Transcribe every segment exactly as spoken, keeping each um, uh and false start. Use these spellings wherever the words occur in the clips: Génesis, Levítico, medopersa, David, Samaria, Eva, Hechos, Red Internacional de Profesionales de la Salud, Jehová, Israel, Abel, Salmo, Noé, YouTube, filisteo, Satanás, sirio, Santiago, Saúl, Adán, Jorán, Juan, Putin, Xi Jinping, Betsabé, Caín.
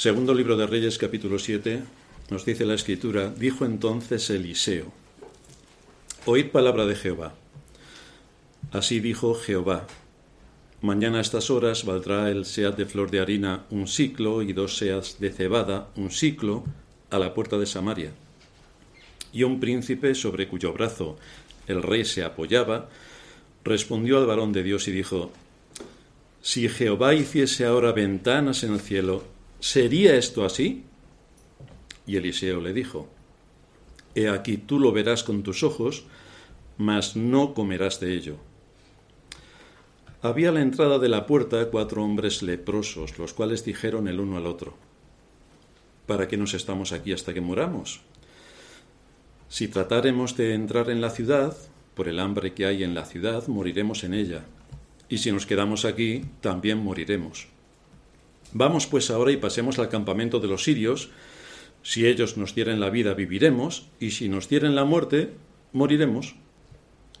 Segundo libro de Reyes, capítulo siete, nos dice la Escritura: dijo entonces Eliseo, oíd palabra de Jehová. Así dijo Jehová: mañana a estas horas valdrá el sead de flor de harina un siclo y dos seas de cebada un siclo a la puerta de Samaria. Y un príncipe sobre cuyo brazo el rey se apoyaba, respondió al varón de Dios y dijo: si Jehová hiciese ahora ventanas en el cielo, ¿sería esto así? Y Eliseo le dijo: he aquí tú lo verás con tus ojos, mas no comerás de ello. Había a la entrada de la puerta cuatro hombres leprosos, los cuales dijeron el uno al otro: ¿para qué nos estamos aquí hasta que muramos? Si tratáremos de entrar en la ciudad, por el hambre que hay en la ciudad, moriremos en ella, y si nos quedamos aquí, también moriremos. Vamos pues ahora y pasemos al campamento de los sirios. Si ellos nos dieren la vida, viviremos, y si nos dieren la muerte, moriremos.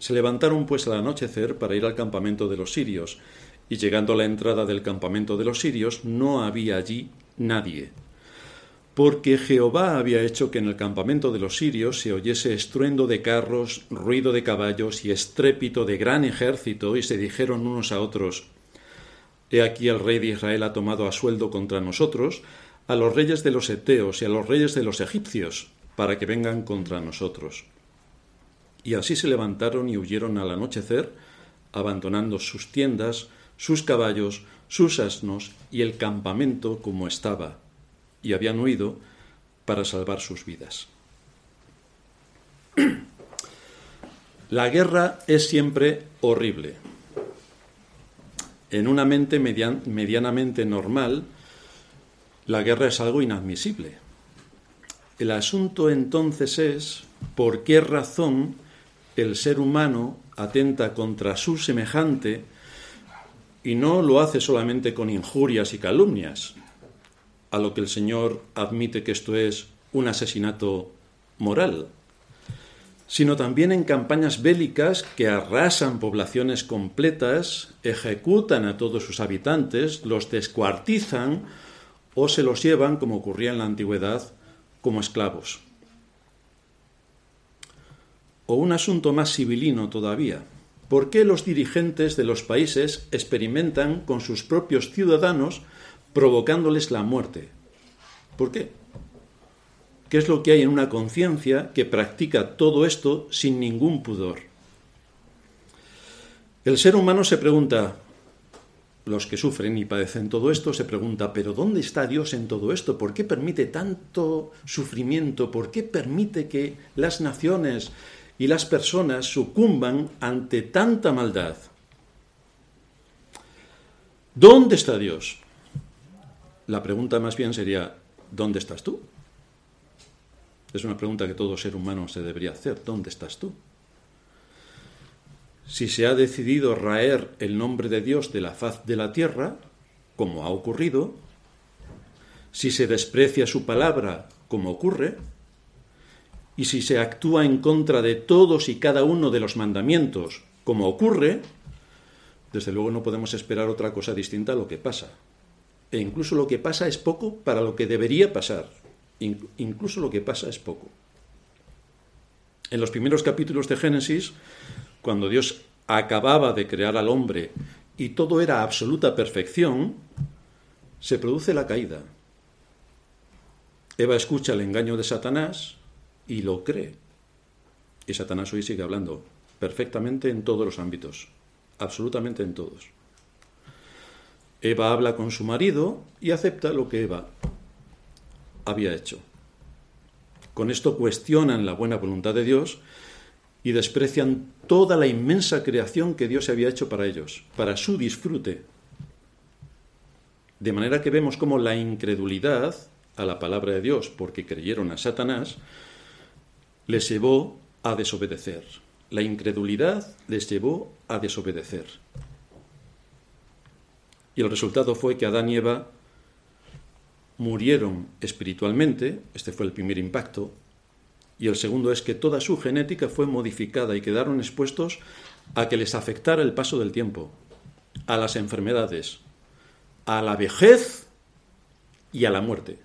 Se levantaron pues al anochecer para ir al campamento de los sirios, y llegando a la entrada del campamento de los sirios, no había allí nadie, porque Jehová había hecho que en el campamento de los sirios se oyese estruendo de carros, ruido de caballos y estrépito de gran ejército, y se dijeron unos a otros: he aquí el rey de Israel ha tomado a sueldo contra nosotros a los reyes de los heteos y a los reyes de los egipcios, para que vengan contra nosotros. Y así se levantaron y huyeron al anochecer, abandonando sus tiendas, sus caballos, sus asnos y el campamento como estaba, y habían huido para salvar sus vidas. La guerra es siempre horrible. En una mente median, medianamente normal, la guerra es algo inadmisible. El asunto entonces es por qué razón el ser humano atenta contra su semejante, y no lo hace solamente con injurias y calumnias, a lo que el Señor admite que esto es un asesinato moral, sino también en campañas bélicas que arrasan poblaciones completas, ejecutan a todos sus habitantes, los descuartizan o se los llevan, como ocurría en la antigüedad, como esclavos. O un asunto más sibilino todavía: ¿por qué los dirigentes de los países experimentan con sus propios ciudadanos provocándoles la muerte? ¿Por qué? ¿Qué es lo que hay en una conciencia que practica todo esto sin ningún pudor? El ser humano se pregunta, los que sufren y padecen todo esto, se pregunta, ¿pero dónde está Dios en todo esto? ¿Por qué permite tanto sufrimiento? ¿Por qué permite que las naciones y las personas sucumban ante tanta maldad? ¿Dónde está Dios? La pregunta más bien sería, ¿dónde estás tú? Es una pregunta que todo ser humano se debería hacer. ¿Dónde estás tú? Si se ha decidido raer el nombre de Dios de la faz de la tierra, como ha ocurrido, si se desprecia su palabra, como ocurre, y si se actúa en contra de todos y cada uno de los mandamientos, como ocurre, desde luego no podemos esperar otra cosa distinta a lo que pasa. E incluso lo que pasa es poco para lo que debería pasar. Incluso lo que pasa es poco. En los primeros capítulos de Génesis, cuando Dios acababa de crear al hombre y todo era absoluta perfección, se produce la caída. Eva escucha el engaño de Satanás y lo cree. Y Satanás hoy sigue hablando perfectamente en todos los ámbitos, absolutamente en todos. Eva habla con su marido y acepta lo que Eva había hecho. Con esto cuestionan la buena voluntad de Dios y desprecian toda la inmensa creación que Dios había hecho para ellos, para su disfrute. De manera que vemos cómo la incredulidad a la palabra de Dios, porque creyeron a Satanás, les llevó a desobedecer. La incredulidad les llevó a desobedecer. Y el resultado fue que Adán y Eva murieron espiritualmente, este fue el primer impacto, y el segundo es que toda su genética fue modificada y quedaron expuestos a que les afectara el paso del tiempo, a las enfermedades, a la vejez y a la muerte.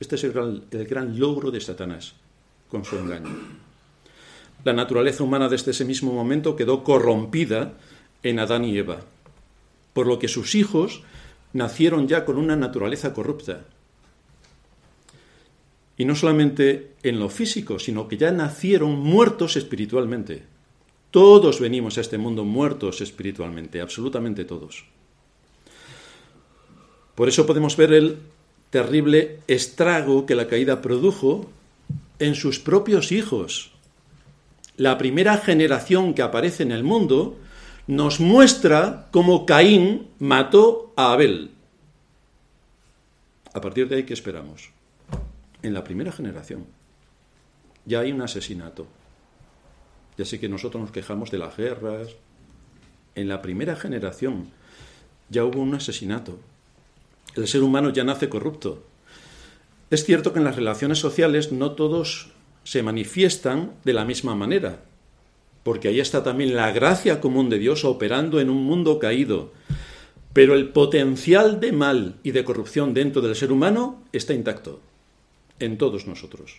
Este es el gran, el gran logro de Satanás con su engaño. La naturaleza humana desde ese mismo momento quedó corrompida en Adán y Eva, por lo que sus hijos nacieron ya con una naturaleza corrupta. Y no solamente en lo físico, sino que ya nacieron muertos espiritualmente. Todos venimos a este mundo muertos espiritualmente, absolutamente todos. Por eso podemos ver el terrible estrago que la caída produjo en sus propios hijos. La primera generación que aparece en el mundo nos muestra cómo Caín mató a Abel. A partir de ahí, ¿qué esperamos? En la primera generación ya hay un asesinato. Ya sé que nosotros nos quejamos de las guerras. En la primera generación ya hubo un asesinato. El ser humano ya nace corrupto. Es cierto que en las relaciones sociales no todos se manifiestan de la misma manera, porque ahí está también la gracia común de Dios operando en un mundo caído. Pero el potencial de mal y de corrupción dentro del ser humano está intacto. En todos nosotros.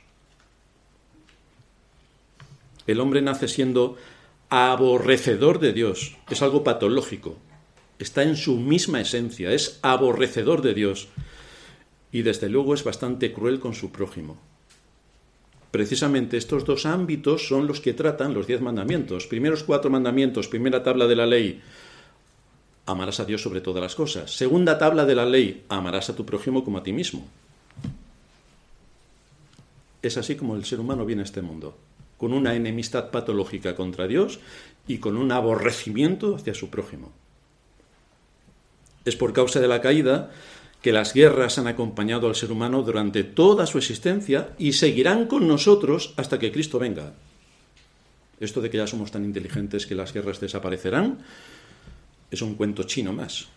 El hombre nace siendo aborrecedor de Dios. Es algo patológico. Está en su misma esencia. Es aborrecedor de Dios. Y desde luego es bastante cruel con su prójimo. Precisamente estos dos ámbitos son los que tratan los diez mandamientos. Primeros cuatro mandamientos, primera tabla de la ley. Amarás a Dios sobre todas las cosas. Segunda tabla de la ley. Amarás a tu prójimo como a ti mismo. Es así como el ser humano viene a este mundo, con una enemistad patológica contra Dios y con un aborrecimiento hacia su prójimo. Es por causa de la caída que las guerras han acompañado al ser humano durante toda su existencia y seguirán con nosotros hasta que Cristo venga. Esto de que ya somos tan inteligentes que las guerras desaparecerán es un cuento chino más.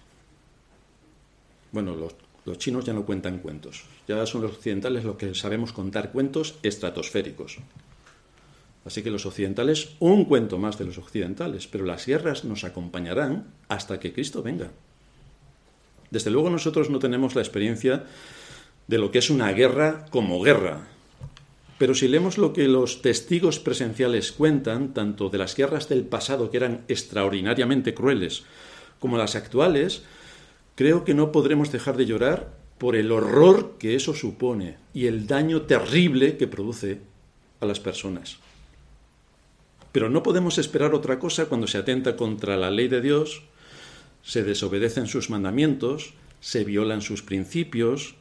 Bueno, los... Los chinos ya no cuentan cuentos. Ya son los occidentales los que sabemos contar cuentos estratosféricos. Así que los occidentales, un cuento más de los occidentales, pero las guerras nos acompañarán hasta que Cristo venga. Desde luego nosotros no tenemos la experiencia de lo que es una guerra como guerra. Pero si leemos lo que los testigos presenciales cuentan, tanto de las guerras del pasado, que eran extraordinariamente crueles, como las actuales, creo que no podremos dejar de llorar por el horror que eso supone y el daño terrible que produce a las personas. Pero no podemos esperar otra cosa cuando se atenta contra la ley de Dios, se desobedecen sus mandamientos, se violan sus principios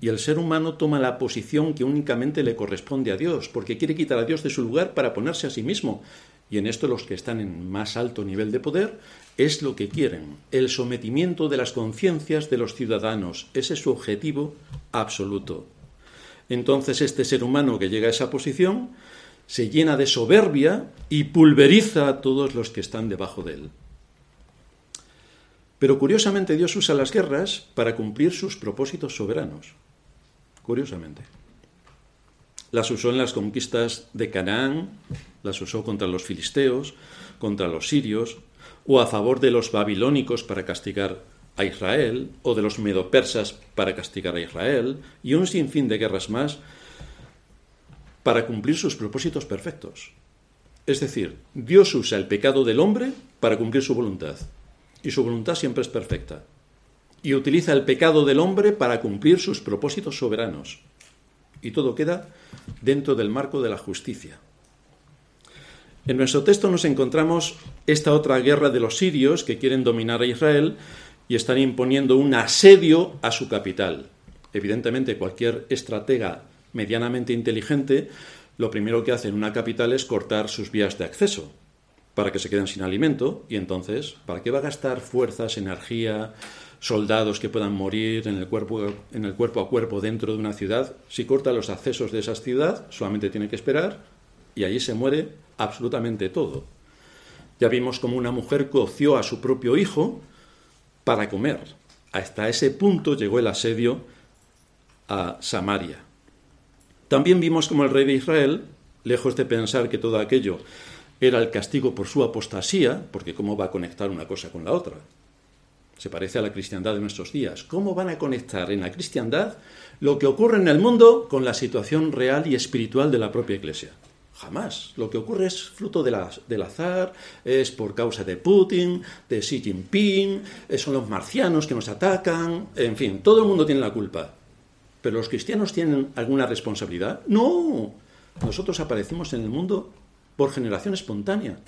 y el ser humano toma la posición que únicamente le corresponde a Dios, porque quiere quitar a Dios de su lugar para ponerse a sí mismo. Y en esto los que están en más alto nivel de poder es lo que quieren, el sometimiento de las conciencias de los ciudadanos. Ese es su objetivo absoluto. Entonces este ser humano que llega a esa posición se llena de soberbia y pulveriza a todos los que están debajo de él. Pero curiosamente Dios usa las guerras para cumplir sus propósitos soberanos. Curiosamente. Las usó en las conquistas de Canaán, las usó contra los filisteos, contra los sirios, o a favor de los babilónicos para castigar a Israel, o de los medopersas para castigar a Israel, y un sinfín de guerras más para cumplir sus propósitos perfectos. Es decir, Dios usa el pecado del hombre para cumplir su voluntad, y su voluntad siempre es perfecta, y utiliza el pecado del hombre para cumplir sus propósitos soberanos, y todo queda dentro del marco de la justicia. En nuestro texto nos encontramos esta otra guerra de los sirios que quieren dominar a Israel y están imponiendo un asedio a su capital. Evidentemente, cualquier estratega medianamente inteligente, lo primero que hace en una capital es cortar sus vías de acceso para que se queden sin alimento. Y entonces, ¿para qué va a gastar fuerzas, energía, soldados que puedan morir en el cuerpo, en el cuerpo a cuerpo dentro de una ciudad? Si corta los accesos de esa ciudad, solamente tiene que esperar y allí se muere absolutamente todo. Ya vimos cómo una mujer coció a su propio hijo para comer. Hasta ese punto llegó el asedio a Samaria. También vimos cómo el rey de Israel, lejos de pensar que todo aquello era el castigo por su apostasía, porque cómo va a conectar una cosa con la otra, Se parece a la cristiandad de nuestros días. ¿Cómo van a conectar en la cristiandad lo que ocurre en el mundo con la situación real y espiritual de la propia iglesia? Jamás. Lo que ocurre es fruto de la, del azar, es por causa de Putin, de Xi Jinping, son los marcianos que nos atacan, en fin, todo el mundo tiene la culpa. ¿Pero los cristianos tienen alguna responsabilidad? ¡No! Nosotros aparecimos en el mundo por generación espontánea.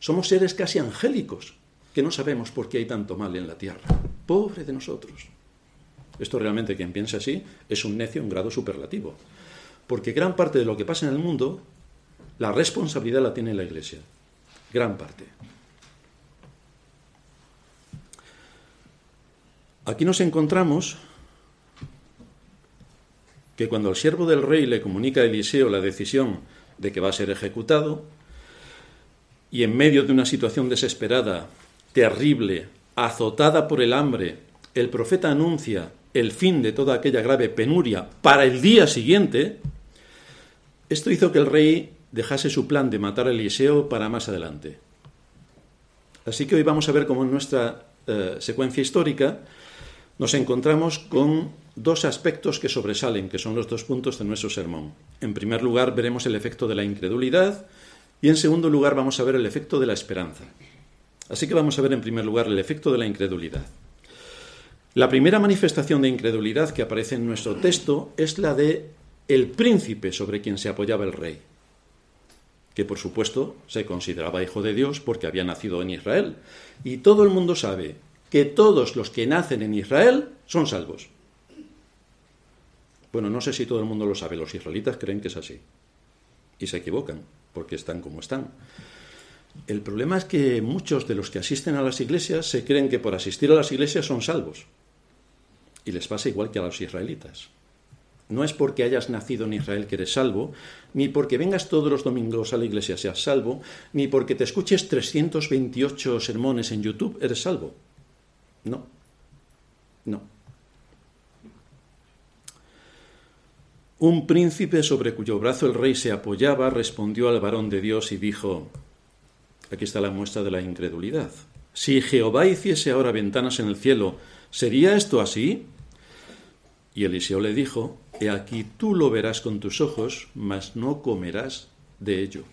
Somos seres casi angélicos, que no sabemos por qué hay tanto mal en la tierra. ¡Pobre de nosotros! Esto realmente, quien piensa así, es un necio en grado superlativo. Porque gran parte de lo que pasa en el mundo, la responsabilidad la tiene la Iglesia. Gran parte. Aquí nos encontramos que cuando el siervo del rey le comunica a Eliseo la decisión de que va a ser ejecutado, y en medio de una situación desesperada, terrible, azotada por el hambre, el profeta anuncia el fin de toda aquella grave penuria para el día siguiente, esto hizo que el rey dejase su plan de matar a Eliseo para más adelante. Así que hoy vamos a ver cómo en nuestra eh, secuencia histórica nos encontramos con dos aspectos que sobresalen, que son los dos puntos de nuestro sermón. En primer lugar veremos el efecto de la incredulidad y en segundo lugar vamos a ver el efecto de la esperanza. Así que vamos a ver en primer lugar el efecto de la incredulidad. La primera manifestación de incredulidad que aparece en nuestro texto es la de el príncipe sobre quien se apoyaba el rey, que por supuesto se consideraba hijo de Dios porque había nacido en Israel. Y todo el mundo sabe que todos los que nacen en Israel son salvos. Bueno, no sé si todo el mundo lo sabe, los israelitas creen que es así. Y se equivocan, porque están como están. El problema es que muchos de los que asisten a las iglesias se creen que por asistir a las iglesias son salvos. Y les pasa igual que a los israelitas. No es porque hayas nacido en Israel que eres salvo, ni porque vengas todos los domingos a la iglesia seas salvo, ni porque te escuches trescientos veintiocho sermones en YouTube eres salvo. No. No. Un príncipe sobre cuyo brazo el rey se apoyaba respondió al varón de Dios y dijo, aquí está la muestra de la incredulidad. Si Jehová hiciese ahora ventanas en el cielo, ¿sería esto así? Y Eliseo le dijo, he aquí tú lo verás con tus ojos, mas no comerás de ello.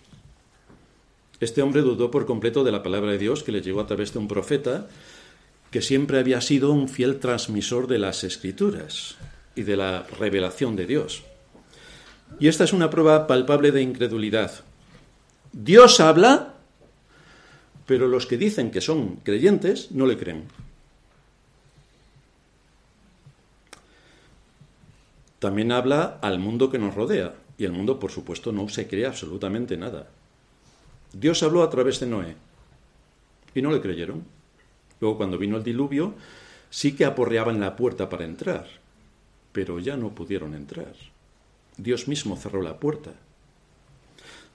Este hombre dudó por completo de la palabra de Dios que le llegó a través de un profeta que siempre había sido un fiel transmisor de las Escrituras y de la revelación de Dios. Y esta es una prueba palpable de incredulidad. Dios habla, pero los que dicen que son creyentes no le creen. También habla al mundo que nos rodea, y el mundo, por supuesto, no se cree absolutamente nada. Dios habló a través de Noé, y no le creyeron. Luego, cuando vino el diluvio, sí que aporreaban la puerta para entrar, pero ya no pudieron entrar. Dios mismo cerró la puerta.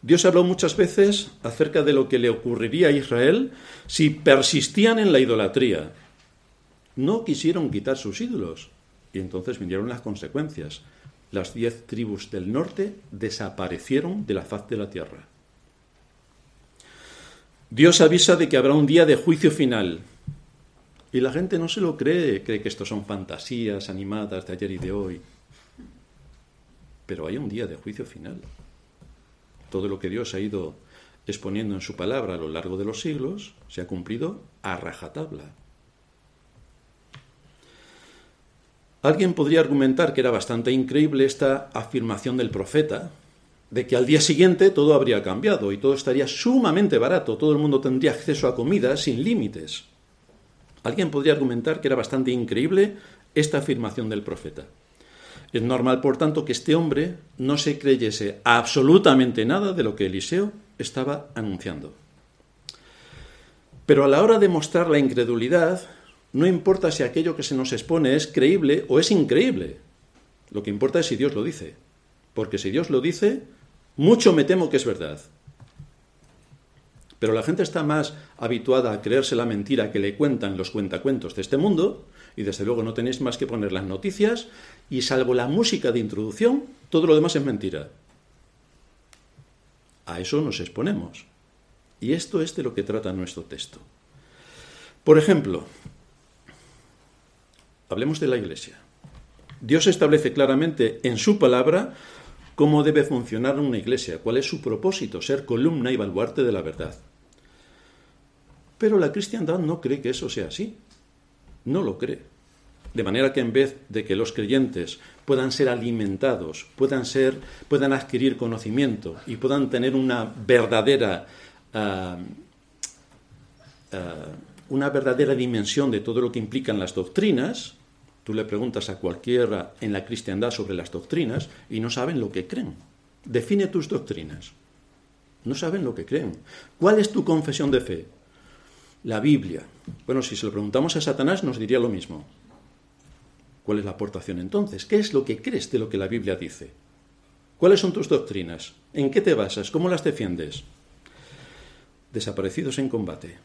Dios habló muchas veces acerca de lo que le ocurriría a Israel si persistían en la idolatría. No quisieron quitar sus ídolos. Y entonces vinieron las consecuencias. Las diez tribus del norte desaparecieron de la faz de la tierra. Dios avisa de que habrá un día de juicio final. Y la gente no se lo cree, cree que esto son fantasías animadas de ayer y de hoy. Pero hay un día de juicio final. Todo lo que Dios ha ido exponiendo en su palabra a lo largo de los siglos se ha cumplido a rajatabla. Alguien podría argumentar que era bastante increíble esta afirmación del profeta, de que al día siguiente todo habría cambiado y todo estaría sumamente barato, todo el mundo tendría acceso a comida sin límites. Alguien podría argumentar que era bastante increíble esta afirmación del profeta. Es normal, por tanto, que este hombre no se creyese absolutamente nada de lo que Eliseo estaba anunciando. Pero a la hora de mostrar la incredulidad, no importa si aquello que se nos expone es creíble o es increíble. Lo que importa es si Dios lo dice. Porque si Dios lo dice, mucho me temo que es verdad. Pero la gente está más habituada a creerse la mentira que le cuentan los cuentacuentos de este mundo, y desde luego no tenéis más que poner las noticias, y salvo la música de introducción, todo lo demás es mentira. A eso nos exponemos. Y esto es de lo que trata nuestro texto. Por ejemplo, Hablemos de la iglesia. Dios establece claramente en su palabra cómo debe funcionar una iglesia, cuál es su propósito, ser columna y baluarte de la verdad. Pero la cristiandad no cree que eso sea así. No lo cree. De manera que en vez de que los creyentes puedan ser alimentados, puedan, ser, puedan adquirir conocimiento y puedan tener una verdadera, uh, uh, una verdadera dimensión de todo lo que implican las doctrinas, tú le preguntas a cualquiera en la cristiandad sobre las doctrinas y no saben lo que creen. Define tus doctrinas. No saben lo que creen. ¿Cuál es tu confesión de fe? La Biblia. Bueno, si se lo preguntamos a Satanás nos diría lo mismo. ¿Cuál es la aportación entonces? ¿Qué es lo que crees de lo que la Biblia dice? ¿Cuáles son tus doctrinas? ¿En qué te basas? ¿Cómo las defiendes? Desaparecidos en combate.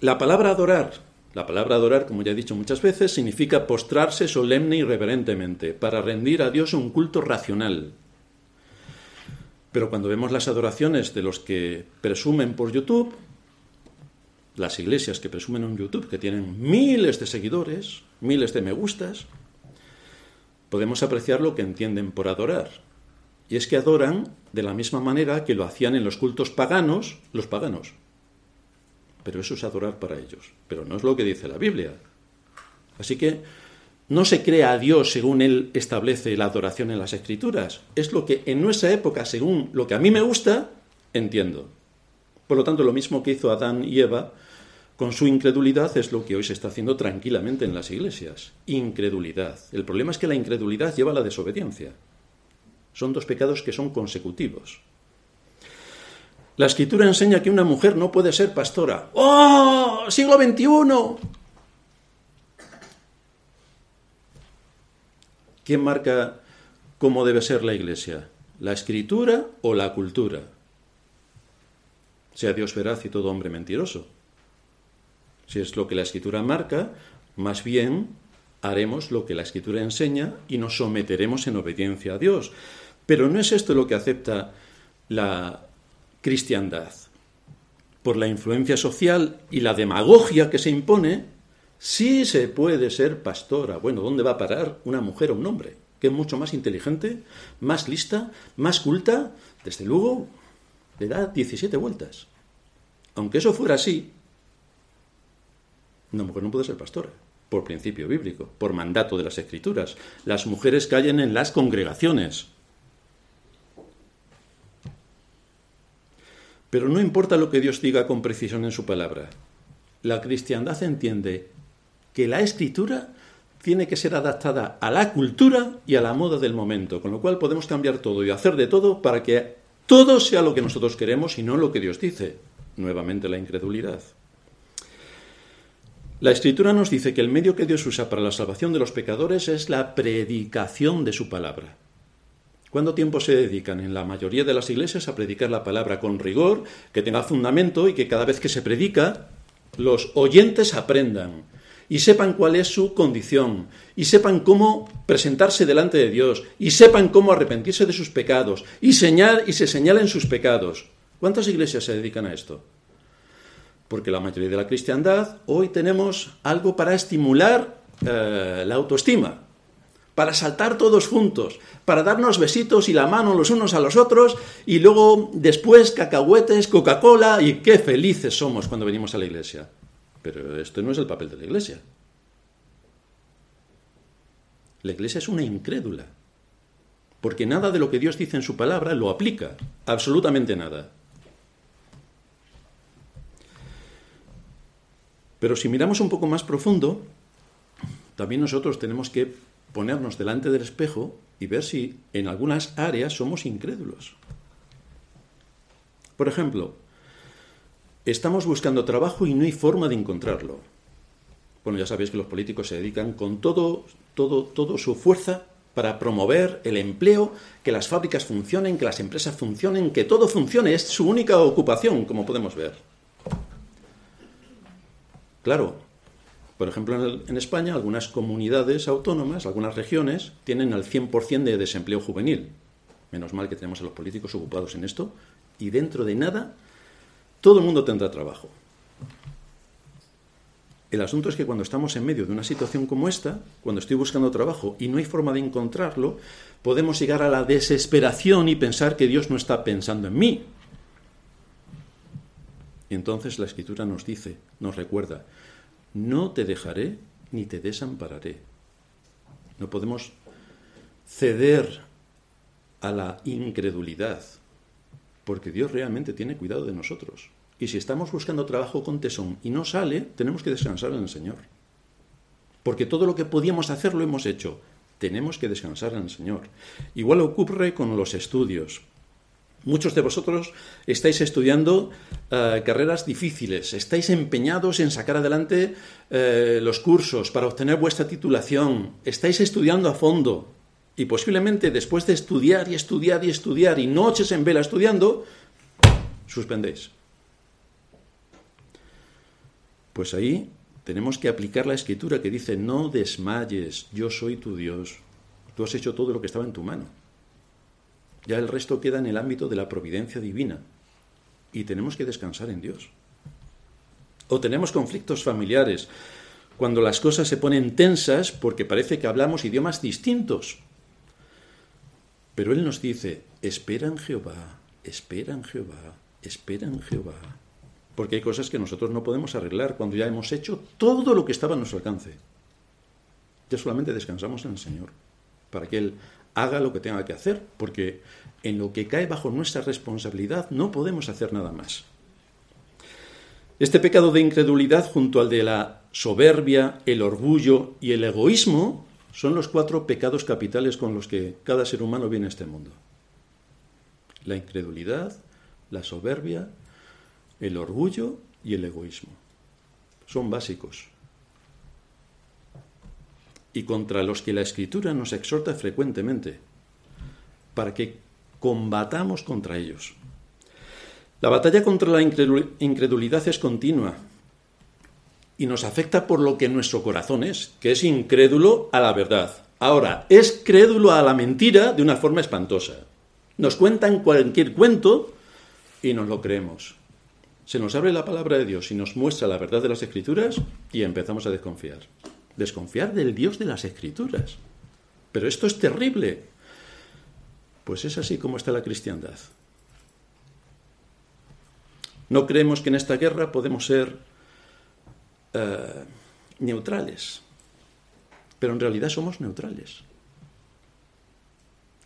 La palabra adorar, la palabra adorar, como ya he dicho muchas veces, significa postrarse solemne y reverentemente para rendir a Dios un culto racional. Pero cuando vemos las adoraciones de los que presumen por YouTube, las iglesias que presumen en YouTube, que tienen miles de seguidores, miles de me gustas, podemos apreciar lo que entienden por adorar. Y es que adoran de la misma manera que lo hacían en los cultos paganos, los paganos. Pero eso es adorar para ellos. Pero no es lo que dice la Biblia. Así que no se crea a Dios según Él establece la adoración en las Escrituras. Es lo que en nuestra época, según lo que a mí me gusta, entiendo. Por lo tanto, lo mismo que hizo Adán y Eva con su incredulidad es lo que hoy se está haciendo tranquilamente en las iglesias. Incredulidad. El problema es que la incredulidad lleva a la desobediencia. Son dos pecados que son consecutivos. La Escritura enseña que una mujer no puede ser pastora. ¡Oh! ¡Siglo veintiuno! ¿Quién marca cómo debe ser la iglesia? ¿La Escritura o la cultura? Sea Dios veraz y todo hombre mentiroso. Si es lo que la Escritura marca, más bien haremos lo que la Escritura enseña y nos someteremos en obediencia a Dios. Pero no es esto lo que acepta la cristiandad. Por la influencia social y la demagogia que se impone, sí se puede ser pastora. Bueno, ¿dónde va a parar una mujer o un hombre? Que es mucho más inteligente, más lista, más culta, desde luego. Le da diecisiete vueltas. Aunque eso fuera así, una mujer no puede ser pastora, por principio bíblico, por mandato de las Escrituras. Las mujeres callen en las congregaciones. Pero no importa lo que Dios diga con precisión en su palabra. La cristiandad entiende que la Escritura tiene que ser adaptada a la cultura y a la moda del momento, con lo cual podemos cambiar todo y hacer de todo para que todo sea lo que nosotros queremos y no lo que Dios dice. Nuevamente la incredulidad. La Escritura nos dice que el medio que Dios usa para la salvación de los pecadores es la predicación de su palabra. ¿Cuánto tiempo se dedican en la mayoría de las iglesias a predicar la palabra con rigor, que tenga fundamento y que cada vez que se predica, los oyentes aprendan y sepan cuál es su condición, y sepan cómo presentarse delante de Dios, y sepan cómo arrepentirse de sus pecados, y, señal, y se señalen sus pecados? ¿Cuántas iglesias se dedican a esto? Porque la mayoría de la cristiandad, hoy tenemos algo para estimular eh, la autoestima, para saltar todos juntos, para darnos besitos y la mano los unos a los otros, y luego después cacahuetes, Coca-Cola, y qué felices somos cuando venimos a la iglesia. Pero esto no es el papel de la iglesia. La iglesia es una incrédula, porque nada de lo que Dios dice en su palabra lo aplica, absolutamente nada. Pero si miramos un poco más profundo, también nosotros tenemos que ponernos delante del espejo y ver si en algunas áreas somos incrédulos. Por ejemplo, estamos buscando trabajo y no hay forma de encontrarlo. Bueno, ya sabéis que los políticos se dedican con todo, todo, todo su fuerza para promover el empleo, que las fábricas funcionen, que las empresas funcionen, que todo funcione. Es su única ocupación, como podemos ver. Claro, por ejemplo, en, el, en España, algunas comunidades autónomas, algunas regiones, tienen al cien por ciento de desempleo juvenil. Menos mal que tenemos a los políticos ocupados en esto. Y dentro de nada, todo el mundo tendrá trabajo. El asunto es que cuando estamos en medio de una situación como esta, cuando estoy buscando trabajo y no hay forma de encontrarlo, podemos llegar a la desesperación y pensar que Dios no está pensando en mí. Y entonces la Escritura nos dice, nos recuerda, no te dejaré ni te desampararé. No podemos ceder a la incredulidad, porque Dios realmente tiene cuidado de nosotros. Y si estamos buscando trabajo con tesón y no sale, tenemos que descansar en el Señor. Porque todo lo que podíamos hacer lo hemos hecho. Tenemos que descansar en el Señor. Igual ocurre con los estudios. Muchos de vosotros estáis estudiando uh, carreras difíciles, estáis empeñados en sacar adelante uh, los cursos para obtener vuestra titulación, estáis estudiando a fondo y posiblemente después de estudiar y estudiar y estudiar y noches en vela estudiando, suspendéis. Pues ahí tenemos que aplicar la Escritura que dice, no desmayes, yo soy tu Dios. Tú has hecho todo lo que estaba en tu mano. Ya el resto queda en el ámbito de la providencia divina. Y tenemos que descansar en Dios. O tenemos conflictos familiares, cuando las cosas se ponen tensas porque parece que hablamos idiomas distintos. Pero Él nos dice, espera en Jehová, espera en Jehová, espera en Jehová. Porque hay cosas que nosotros no podemos arreglar cuando ya hemos hecho todo lo que estaba a nuestro alcance. Ya solamente descansamos en el Señor, para que Él haga lo que tenga que hacer, porque en lo que cae bajo nuestra responsabilidad no podemos hacer nada más. Este pecado de incredulidad, junto al de la soberbia, el orgullo y el egoísmo, son los cuatro pecados capitales con los que cada ser humano viene a este mundo. La incredulidad, la soberbia, el orgullo y el egoísmo. Son básicos. Y contra los que la Escritura nos exhorta frecuentemente para que combatamos contra ellos. La batalla contra la incredulidad es continua y nos afecta por lo que nuestro corazón es, que es incrédulo a la verdad. Ahora, es crédulo a la mentira de una forma espantosa. Nos cuentan cualquier cuento y nos lo creemos. Se nos abre la palabra de Dios y nos muestra la verdad de las Escrituras y empezamos a desconfiar. Desconfiar del Dios de las Escrituras. Pero esto es terrible. Pues es así como está la cristiandad. No creemos que en esta guerra podemos ser eh, neutrales. Pero en realidad somos neutrales.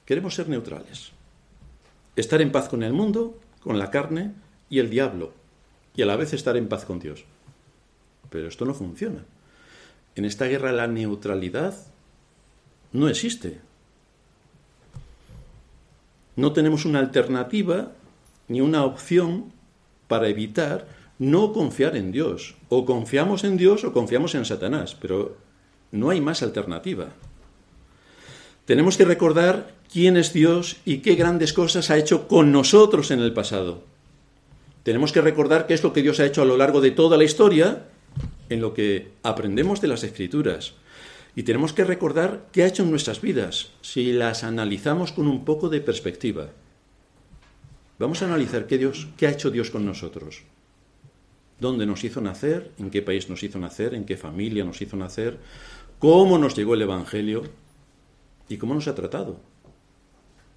Queremos ser neutrales. Estar en paz con el mundo, con la carne y el diablo. Y a la vez estar en paz con Dios. Pero esto no funciona. En esta guerra la neutralidad no existe. No tenemos una alternativa ni una opción para evitar no confiar en Dios. O confiamos en Dios o confiamos en Satanás, pero no hay más alternativa. Tenemos que recordar quién es Dios y qué grandes cosas ha hecho con nosotros en el pasado. Tenemos que recordar qué es lo que Dios ha hecho a lo largo de toda la historia, en lo que aprendemos de las Escrituras. Y tenemos que recordar qué ha hecho en nuestras vidas, si las analizamos con un poco de perspectiva. Vamos a analizar qué, Dios, qué ha hecho Dios con nosotros. ¿Dónde nos hizo nacer? ¿En qué país nos hizo nacer? ¿En qué familia nos hizo nacer? ¿Cómo nos llegó el Evangelio? ¿Y cómo nos ha tratado?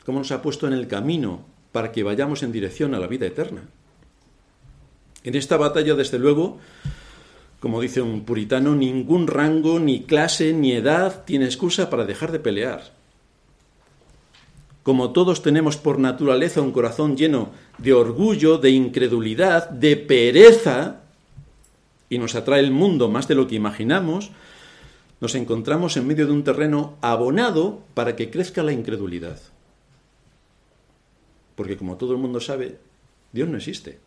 ¿Cómo nos ha puesto en el camino para que vayamos en dirección a la vida eterna? En esta batalla, desde luego, como dice un puritano, ningún rango, ni clase, ni edad tiene excusa para dejar de pelear. Como todos tenemos por naturaleza un corazón lleno de orgullo, de incredulidad, de pereza, y nos atrae el mundo más de lo que imaginamos, nos encontramos en medio de un terreno abonado para que crezca la incredulidad. Porque como todo el mundo sabe, Dios no existe.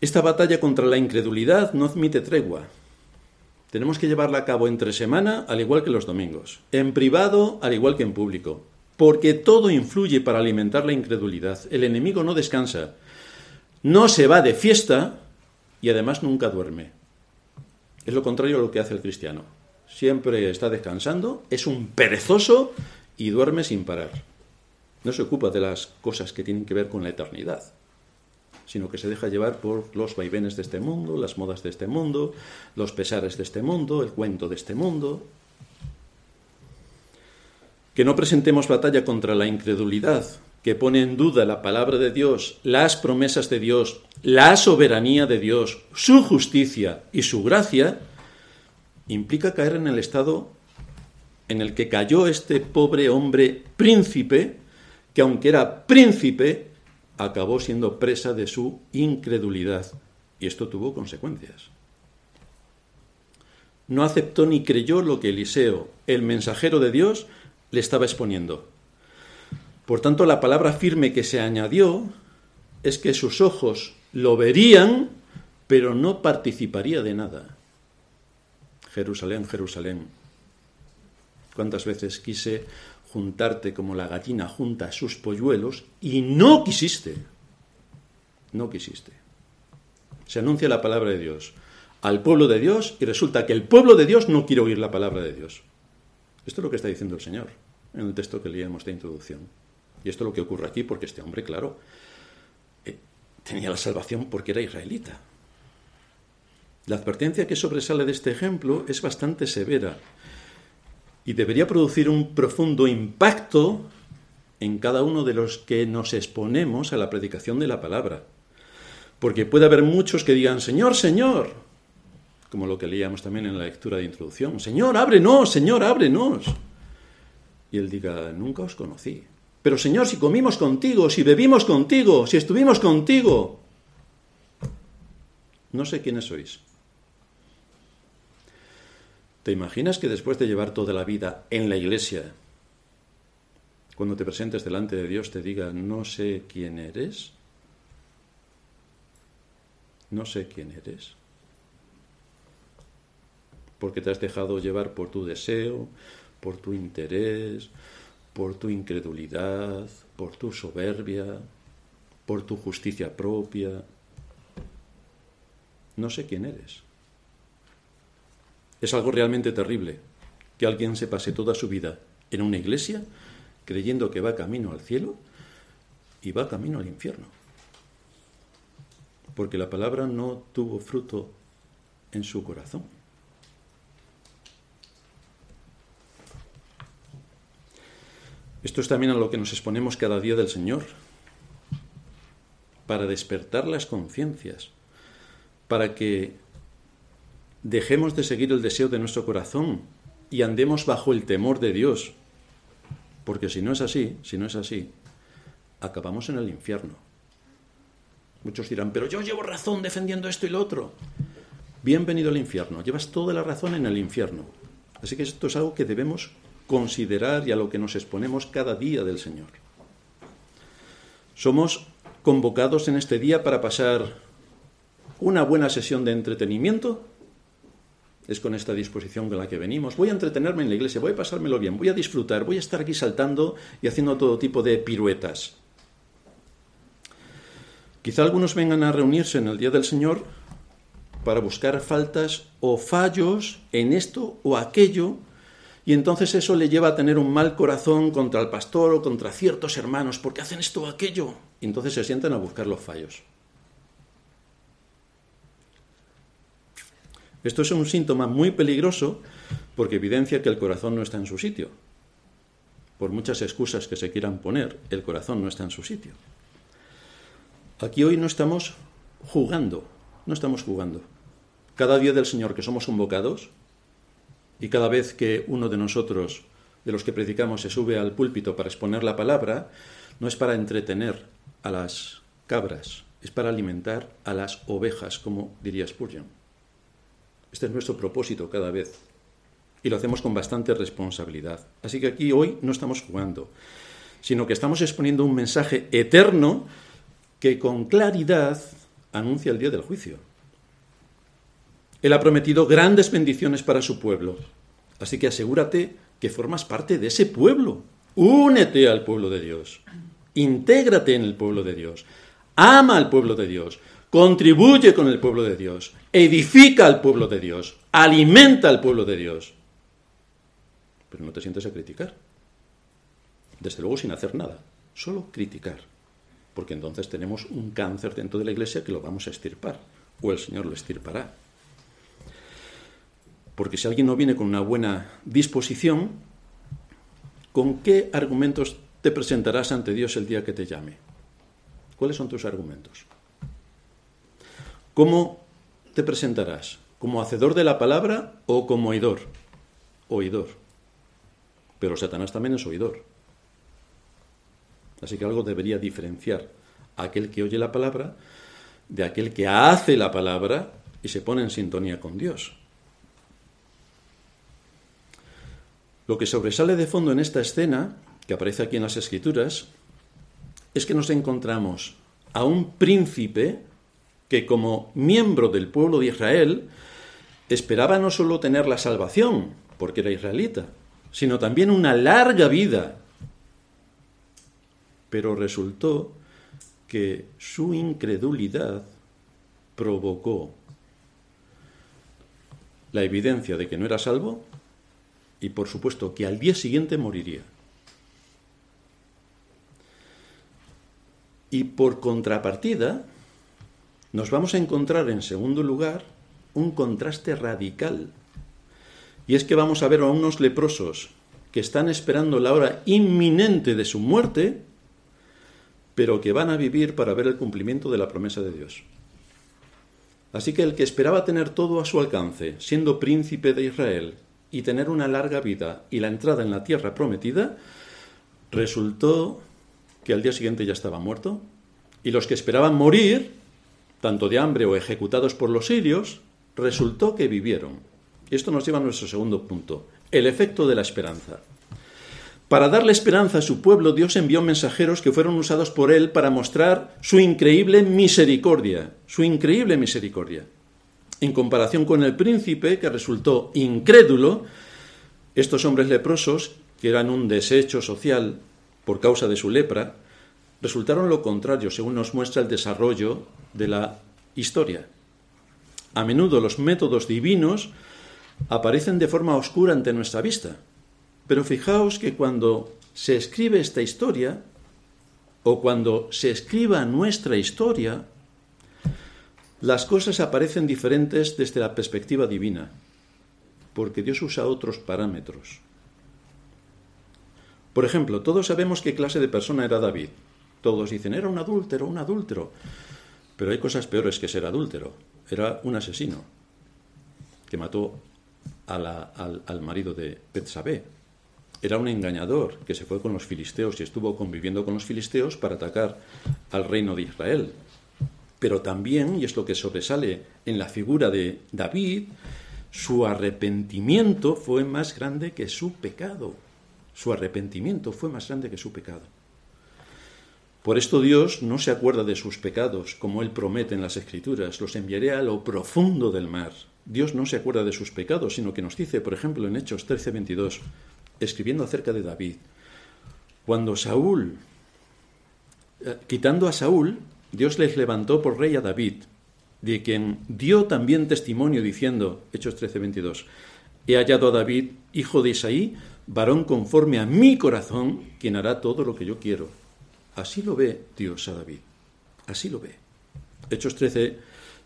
Esta batalla contra la incredulidad no admite tregua. Tenemos que llevarla a cabo entre semana, al igual que los domingos. En privado, al igual que en público. Porque todo influye para alimentar la incredulidad. El enemigo no descansa. No se va de fiesta y además nunca duerme. Es lo contrario a lo que hace el cristiano. Siempre está descansando, es un perezoso y duerme sin parar. No se ocupa de las cosas que tienen que ver con la eternidad. sino que se deja llevar por los vaivenes de este mundo, las modas de este mundo, los pesares de este mundo, el cuento de este mundo. Que no presentemos batalla contra la incredulidad, que pone en duda la palabra de Dios, las promesas de Dios, la soberanía de Dios, su justicia y su gracia, implica caer en el estado en el que cayó este pobre hombre príncipe, que aunque era príncipe, acabó siendo presa de su incredulidad. Y esto tuvo consecuencias. No aceptó ni creyó lo que Eliseo, el mensajero de Dios, le estaba exponiendo. Por tanto, la palabra firme que se añadió es que sus ojos lo verían, pero no participaría de nada. Jerusalén, Jerusalén, cuántas veces quise juntarte como la gallina junta a sus polluelos y no quisiste, no quisiste. Se anuncia la palabra de Dios al pueblo de Dios y resulta que el pueblo de Dios no quiere oír la palabra de Dios. Esto es lo que está diciendo el Señor en el texto que leíamos de introducción. Y esto es lo que ocurre aquí porque este hombre, claro, eh, tenía la salvación porque era israelita. La advertencia que sobresale de este ejemplo es bastante severa y debería producir un profundo impacto en cada uno de los que nos exponemos a la predicación de la palabra. Porque puede haber muchos que digan, Señor, Señor, como lo que leíamos también en la lectura de introducción, Señor, ábrenos, Señor, ábrenos. Y él diga, nunca os conocí. Pero Señor, si comimos contigo, si bebimos contigo, si estuvimos contigo, no sé quiénes sois. ¿Te imaginas que después de llevar toda la vida en la iglesia, cuando te presentes delante de Dios te diga, no sé quién eres? No sé quién eres. Porque te has dejado llevar por tu deseo, por tu interés, por tu incredulidad, por tu soberbia, por tu justicia propia. No sé quién eres. Es algo realmente terrible que alguien se pase toda su vida en una iglesia creyendo que va camino al cielo y va camino al infierno. Porque la palabra no tuvo fruto en su corazón. Esto es también a lo que nos exponemos cada día del Señor, para despertar las conciencias, para que dejemos de seguir el deseo de nuestro corazón y andemos bajo el temor de Dios. Porque si no es así, si no es así, acabamos en el infierno. Muchos dirán, pero yo llevo razón defendiendo esto y lo otro. Bienvenido al infierno, llevas toda la razón en el infierno. Así que esto es algo que debemos considerar y a lo que nos exponemos cada día del Señor. Somos convocados en este día para pasar una buena sesión de entretenimiento. Es con esta disposición con la que venimos. Voy a entretenerme en la iglesia, voy a pasármelo bien, voy a disfrutar, voy a estar aquí saltando y haciendo todo tipo de piruetas. Quizá algunos vengan a reunirse en el día del Señor para buscar faltas o fallos en esto o aquello, y entonces eso le lleva a tener un mal corazón contra el pastor o contra ciertos hermanos, porque hacen esto o aquello, y entonces se sientan a buscar los fallos. Esto es un síntoma muy peligroso porque evidencia que el corazón no está en su sitio. Por muchas excusas que se quieran poner, el corazón no está en su sitio. Aquí hoy no estamos jugando, no estamos jugando. Cada día del Señor que somos convocados y cada vez que uno de nosotros, de los que predicamos, se sube al púlpito para exponer la palabra, no es para entretener a las cabras, es para alimentar a las ovejas, como diría Spurgeon. Este es nuestro propósito cada vez y lo hacemos con bastante responsabilidad. Así que aquí hoy no estamos jugando, sino que estamos exponiendo un mensaje eterno que con claridad anuncia el día del juicio. Él ha prometido grandes bendiciones para su pueblo, así que asegúrate que formas parte de ese pueblo. Únete al pueblo de Dios, intégrate en el pueblo de Dios, ama al pueblo de Dios, contribuye con el pueblo de Dios, edifica al pueblo de Dios, alimenta al pueblo de Dios. Pero no te sientes a criticar. Desde luego sin hacer nada, solo criticar. porque entonces tenemos un cáncer dentro de la iglesia que lo vamos a extirpar, o el Señor lo extirpará. Porque si alguien no viene con una buena disposición, ¿con qué argumentos te presentarás ante Dios el día que te llame? ¿Cuáles son tus argumentos? ¿Cómo te presentarás? ¿Como hacedor de la palabra o como oidor? Oidor. Pero Satanás también es oidor. Así que algo debería diferenciar a aquel que oye la palabra de aquel que hace la palabra y se pone en sintonía con Dios. Lo que sobresale de fondo en esta escena, que aparece aquí en las Escrituras, es que nos encontramos a un príncipe que como miembro del pueblo de Israel esperaba no solo tener la salvación, porque era israelita, sino también una larga vida. Pero resultó que su incredulidad provocó la evidencia de que no era salvo y, por supuesto, que al día siguiente moriría. Y por contrapartida, nos vamos a encontrar, en segundo lugar, un contraste radical. Y es que vamos a ver a unos leprosos que están esperando la hora inminente de su muerte, pero que van a vivir para ver el cumplimiento de la promesa de Dios. Así que el que esperaba tener todo a su alcance, siendo príncipe de Israel, y tener una larga vida y la entrada en la tierra prometida, resultó que al día siguiente ya estaba muerto. Y los que esperaban morir, tanto de hambre o ejecutados por los sirios, resultó que vivieron. Esto nos lleva a nuestro segundo punto, el efecto de la esperanza. Para darle esperanza a su pueblo, Dios envió mensajeros que fueron usados por él para mostrar su increíble misericordia, su increíble misericordia. En comparación con el príncipe, que resultó incrédulo, estos hombres leprosos, que eran un desecho social por causa de su lepra, resultaron lo contrario, según nos muestra el desarrollo de la historia. A menudo los métodos divinos aparecen de forma oscura ante nuestra vista. Pero fijaos que cuando se escribe esta historia, o cuando se escriba nuestra historia, las cosas aparecen diferentes desde la perspectiva divina, porque Dios usa otros parámetros. Por ejemplo, todos sabemos qué clase de persona era David. Todos dicen, era un adúltero, un adúltero. Pero hay cosas peores que ser adúltero. Era un asesino que mató a la, al, al marido de Betsabé. Era un engañador que se fue con los filisteos y estuvo conviviendo con los filisteos para atacar al reino de Israel. Pero también, y es lo que sobresale en la figura de David, su arrepentimiento fue más grande que su pecado. Su arrepentimiento fue más grande que su pecado. Por esto Dios no se acuerda de sus pecados, como Él promete en las Escrituras. Los enviaré a lo profundo del mar. Dios no se acuerda de sus pecados, sino que nos dice, por ejemplo, en Hechos trece veintidós, escribiendo acerca de David, cuando Saúl, eh, quitando a Saúl, Dios les levantó por rey a David, de quien dio también testimonio diciendo, Hechos trece veintidós, he hallado a David, hijo de Isaí, varón conforme a mi corazón, quien hará todo lo que yo quiero. Así lo ve Dios a David. Así lo ve. Hechos trece,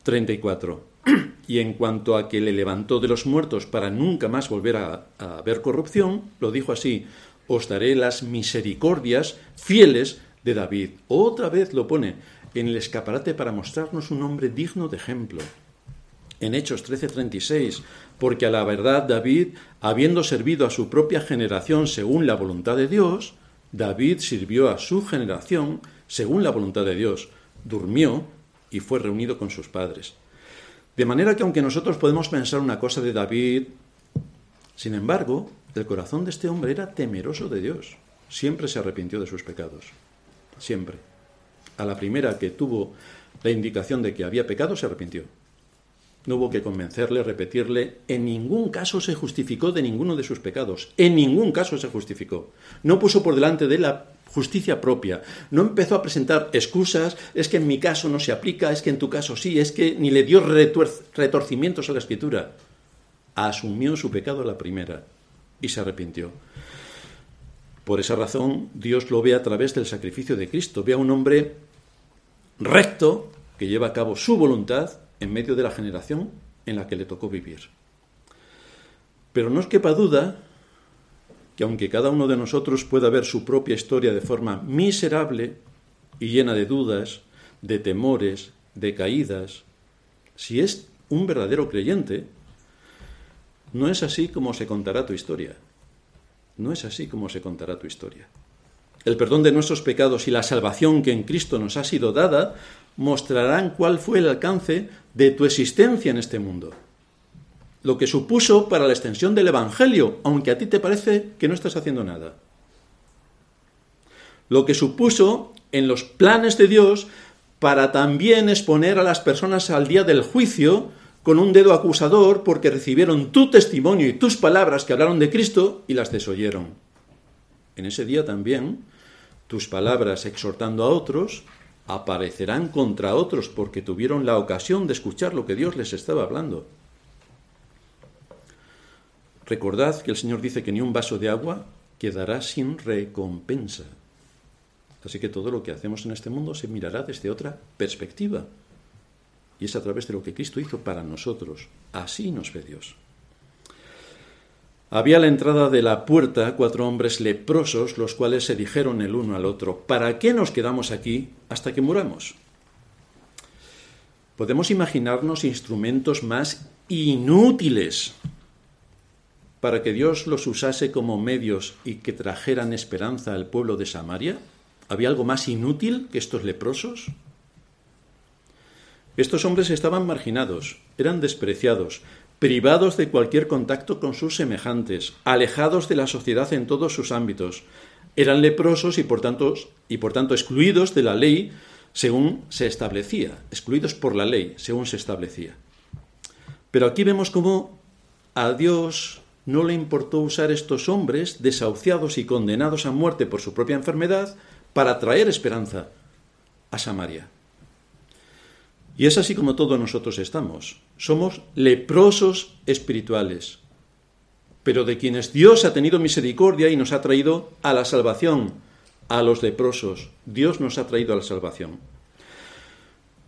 treinta y cuatro. Y en cuanto a que le levantó de los muertos para nunca más volver a, a ver corrupción, lo dijo así, os daré las misericordias fieles de David. Otra vez lo pone en el escaparate para mostrarnos un hombre digno de ejemplo. En Hechos trece, treinta y seis, porque a la verdad David, habiendo servido a su propia generación según la voluntad de Dios, David sirvió a su generación según la voluntad de Dios, durmió y fue reunido con sus padres. De manera que aunque nosotros podemos pensar una cosa de David, sin embargo, el corazón de este hombre era temeroso de Dios. Siempre se arrepintió de sus pecados. Siempre. A la primera que tuvo la indicación de que había pecado, se arrepintió. No hubo que convencerle, repetirle. En ningún caso se justificó de ninguno de sus pecados. En ningún caso se justificó. No puso por delante de la justicia propia. No empezó a presentar excusas. Es que en mi caso no se aplica. Es que en tu caso sí. Es que ni le dio retuer- retorcimientos a la Escritura. Asumió su pecado a la primera y se arrepintió. Por esa razón, Dios lo ve a través del sacrificio de Cristo. Ve a un hombre recto que lleva a cabo su voluntad en medio de la generación en la que le tocó vivir. Pero no os quepa duda que aunque cada uno de nosotros pueda ver su propia historia de forma miserable y llena de dudas, de temores, de caídas, si es un verdadero creyente, no es así como se contará tu historia. No es así como se contará tu historia. El perdón de nuestros pecados y la salvación que en Cristo nos ha sido dada mostrarán cuál fue el alcance de tu existencia en este mundo. Lo que supuso para la extensión del Evangelio, aunque a ti te parece que no estás haciendo nada. Lo que supuso en los planes de Dios para también exponer a las personas al día del juicio con un dedo acusador porque recibieron tu testimonio y tus palabras que hablaron de Cristo y las desoyeron. En ese día también tus palabras exhortando a otros aparecerán contra otros porque tuvieron la ocasión de escuchar lo que Dios les estaba hablando. Recordad que el Señor dice que ni un vaso de agua quedará sin recompensa. Así que todo lo que hacemos en este mundo se mirará desde otra perspectiva. Y es a través de lo que Cristo hizo para nosotros. Así nos ve Dios. Había a la entrada de la puerta cuatro hombres leprosos, los cuales se dijeron el uno al otro, ¿para qué nos quedamos aquí hasta que muramos? Podemos imaginarnos instrumentos más inútiles para que Dios los usase como medios y que trajeran esperanza al pueblo de Samaria. ¿Había algo más inútil que estos leprosos? Estos hombres estaban marginados, eran despreciados, privados de cualquier contacto con sus semejantes, alejados de la sociedad en todos sus ámbitos. Eran leprosos y por tanto, y por tanto excluidos de la ley según se establecía, excluidos por la ley según se establecía. Pero aquí vemos cómo a Dios no le importó usar estos hombres desahuciados y condenados a muerte por su propia enfermedad para traer esperanza a Samaria. Y es así como todos nosotros estamos. Somos leprosos espirituales, pero de quienes Dios ha tenido misericordia y nos ha traído a la salvación. A los leprosos, Dios nos ha traído a la salvación.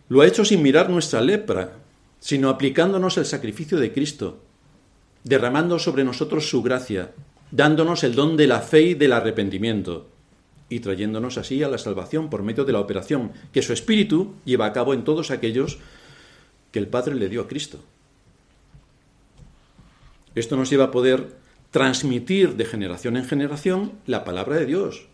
Lo ha hecho sin mirar nuestra lepra, sino aplicándonos el sacrificio de Cristo, derramando sobre nosotros su gracia, dándonos el don de la fe y del arrepentimiento, y trayéndonos así a la salvación por medio de la operación que su Espíritu lleva a cabo en todos aquellos que el Padre le dio a Cristo. Esto nos lleva a poder transmitir de generación en generación la palabra de Dios.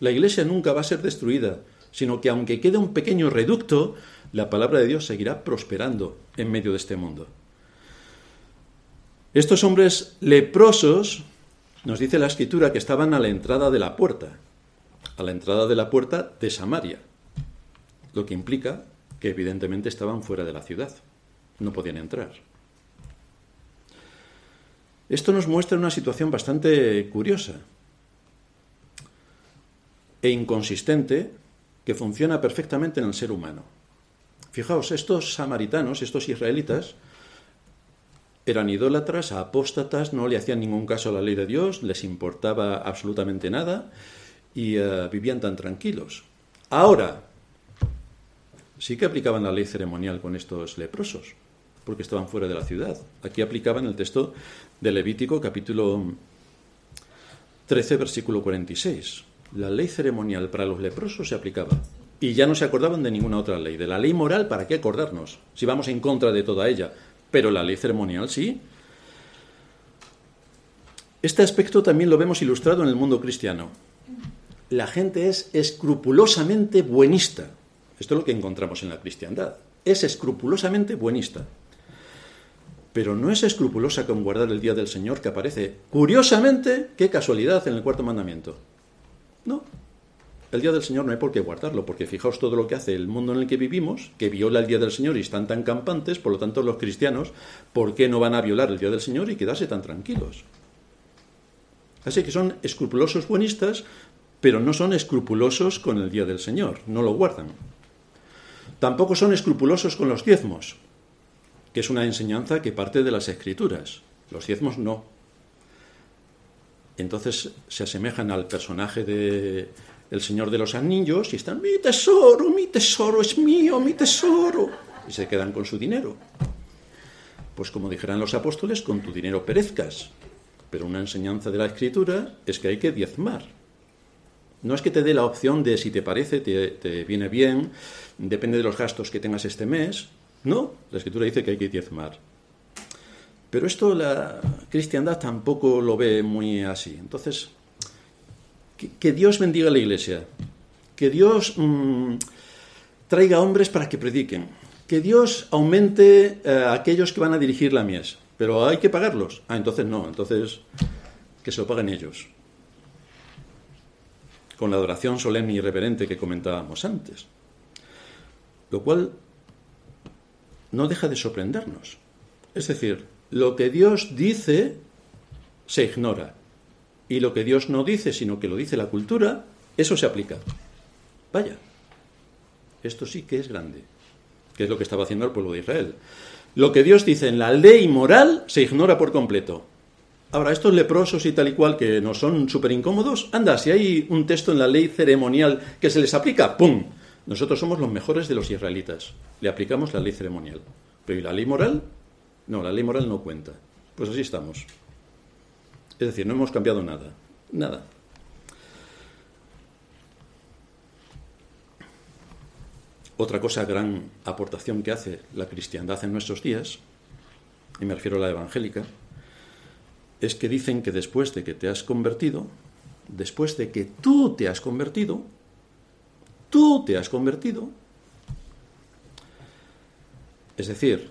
La Iglesia nunca va a ser destruida, sino que aunque quede un pequeño reducto, la palabra de Dios seguirá prosperando en medio de este mundo. Estos hombres leprosos, nos dice la Escritura, que estaban a la entrada de la puerta, a la entrada de la puerta de Samaria, lo que implica que evidentemente estaban fuera de la ciudad, no podían entrar. Esto nos muestra una situación bastante curiosa e inconsistente que funciona perfectamente en el ser humano. Fijaos, estos samaritanos, estos israelitas, eran idólatras, apóstatas, no le hacían ningún caso a la ley de Dios, les importaba absolutamente nada y uh, vivían tan tranquilos. Ahora, sí que aplicaban la ley ceremonial con estos leprosos, porque estaban fuera de la ciudad. Aquí aplicaban el texto de Levítico, capítulo trece, versículo cuarenta y seis. La ley ceremonial para los leprosos se aplicaba. Y ya no se acordaban de ninguna otra ley. De la ley moral, ¿para qué acordarnos? Si vamos en contra de toda ella. Pero la ley ceremonial sí. Este aspecto también lo vemos ilustrado en el mundo cristiano. La gente es escrupulosamente buenista. Esto es lo que encontramos en la cristiandad. Es escrupulosamente buenista. Pero no es escrupulosa con guardar el día del Señor que aparece, curiosamente, qué casualidad, en el cuarto mandamiento. No. El día del Señor no hay por qué guardarlo, porque fijaos todo lo que hace el mundo en el que vivimos, que viola el día del Señor y están tan campantes, por lo tanto los cristianos, ¿por qué no van a violar el día del Señor y quedarse tan tranquilos? Así que son escrupulosos buenistas, pero no son escrupulosos con el día del Señor, no lo guardan. Tampoco son escrupulosos con los diezmos, que es una enseñanza que parte de las Escrituras. Los diezmos no. Entonces se asemejan al personaje de el Señor de los Anillos y están, mi tesoro, mi tesoro es mío, mi tesoro. Y se quedan con su dinero. Pues como dijeran los apóstoles, con tu dinero perezcas. Pero una enseñanza de la Escritura es que hay que diezmar. No es que te dé la opción de si te parece, te, te viene bien, depende de los gastos que tengas este mes. No, la Escritura dice que hay que diezmar. Pero esto la cristiandad tampoco lo ve muy así. Entonces, que, que Dios bendiga a la Iglesia. Que Dios mmm, traiga hombres para que prediquen. Que Dios aumente eh, a aquellos que van a dirigir la mies. Pero hay que pagarlos. Ah, entonces no. Entonces, que se lo paguen ellos. Con la adoración solemne y reverente que comentábamos antes. Lo cual no deja de sorprendernos. Es decir, lo que Dios dice se ignora. Y lo que Dios no dice, sino que lo dice la cultura, eso se aplica. Vaya, esto sí que es grande. Que es lo que estaba haciendo el pueblo de Israel. Lo que Dios dice en la ley moral se ignora por completo. Ahora, estos leprosos y tal y cual que nos son súper incómodos, anda, si hay un texto en la ley ceremonial que se les aplica, ¡pum! Nosotros somos los mejores de los israelitas. Le aplicamos la ley ceremonial. Pero ¿y la ley moral? No, la ley moral no cuenta. Pues así estamos. Es decir, no hemos cambiado nada. Nada. Otra cosa, gran aportación que hace la cristiandad en nuestros días, y me refiero a la evangélica, es que dicen que después de que te has convertido, después de que tú te has convertido, tú te has convertido, es decir,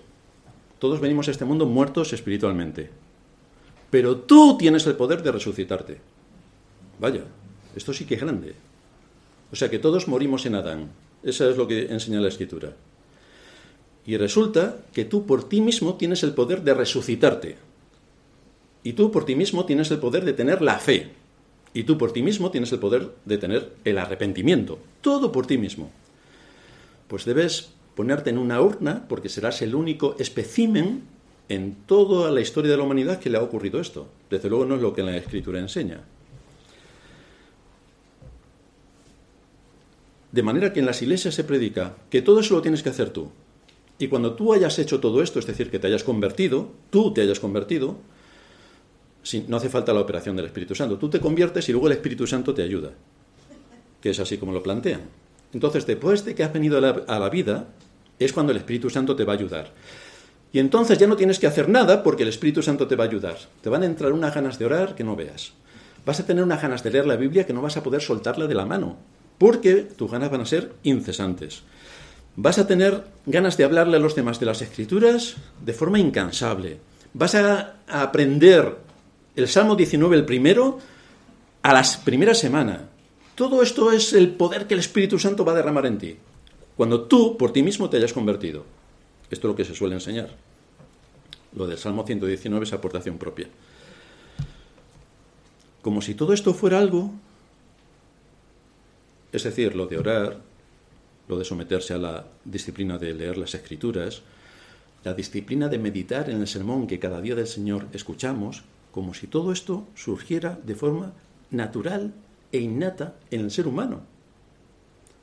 todos venimos a este mundo muertos espiritualmente, pero tú tienes el poder de resucitarte. Vaya, esto sí que es grande. O sea que todos morimos en Adán. Eso es lo que enseña la Escritura. Y resulta que tú por ti mismo tienes el poder de resucitarte. Y tú por ti mismo tienes el poder de tener la fe. Y tú por ti mismo tienes el poder de tener el arrepentimiento. Todo por ti mismo. Pues debes ponerte en una urna porque serás el único espécimen en toda la historia de la humanidad que le ha ocurrido esto. Desde luego no es lo que la Escritura enseña. De manera que en las iglesias se predica que todo eso lo tienes que hacer tú. Y cuando tú hayas hecho todo esto, es decir, que te hayas convertido, tú te hayas convertido, no hace falta la operación del Espíritu Santo. Tú te conviertes y luego el Espíritu Santo te ayuda. Que es así como lo plantean. Entonces, después de que has venido a la, a la vida, es cuando el Espíritu Santo te va a ayudar. Y entonces ya no tienes que hacer nada porque el Espíritu Santo te va a ayudar. Te van a entrar unas ganas de orar que no veas. Vas a tener unas ganas de leer la Biblia que no vas a poder soltarla de la mano. Porque tus ganas van a ser incesantes. Vas a tener ganas de hablarle a los demás de las Escrituras de forma incansable. Vas a aprender el Salmo diecinueve, el primero, a la primera semana. Todo esto es el poder que el Espíritu Santo va a derramar en ti. Cuando tú, por ti mismo, te hayas convertido. Esto es lo que se suele enseñar. Lo del Salmo ciento diecinueve es aportación propia. Como si todo esto fuera algo. Es decir, lo de orar, lo de someterse a la disciplina de leer las Escrituras, la disciplina de meditar en el sermón que cada día del Señor escuchamos, como si todo esto surgiera de forma natural e innata en el ser humano.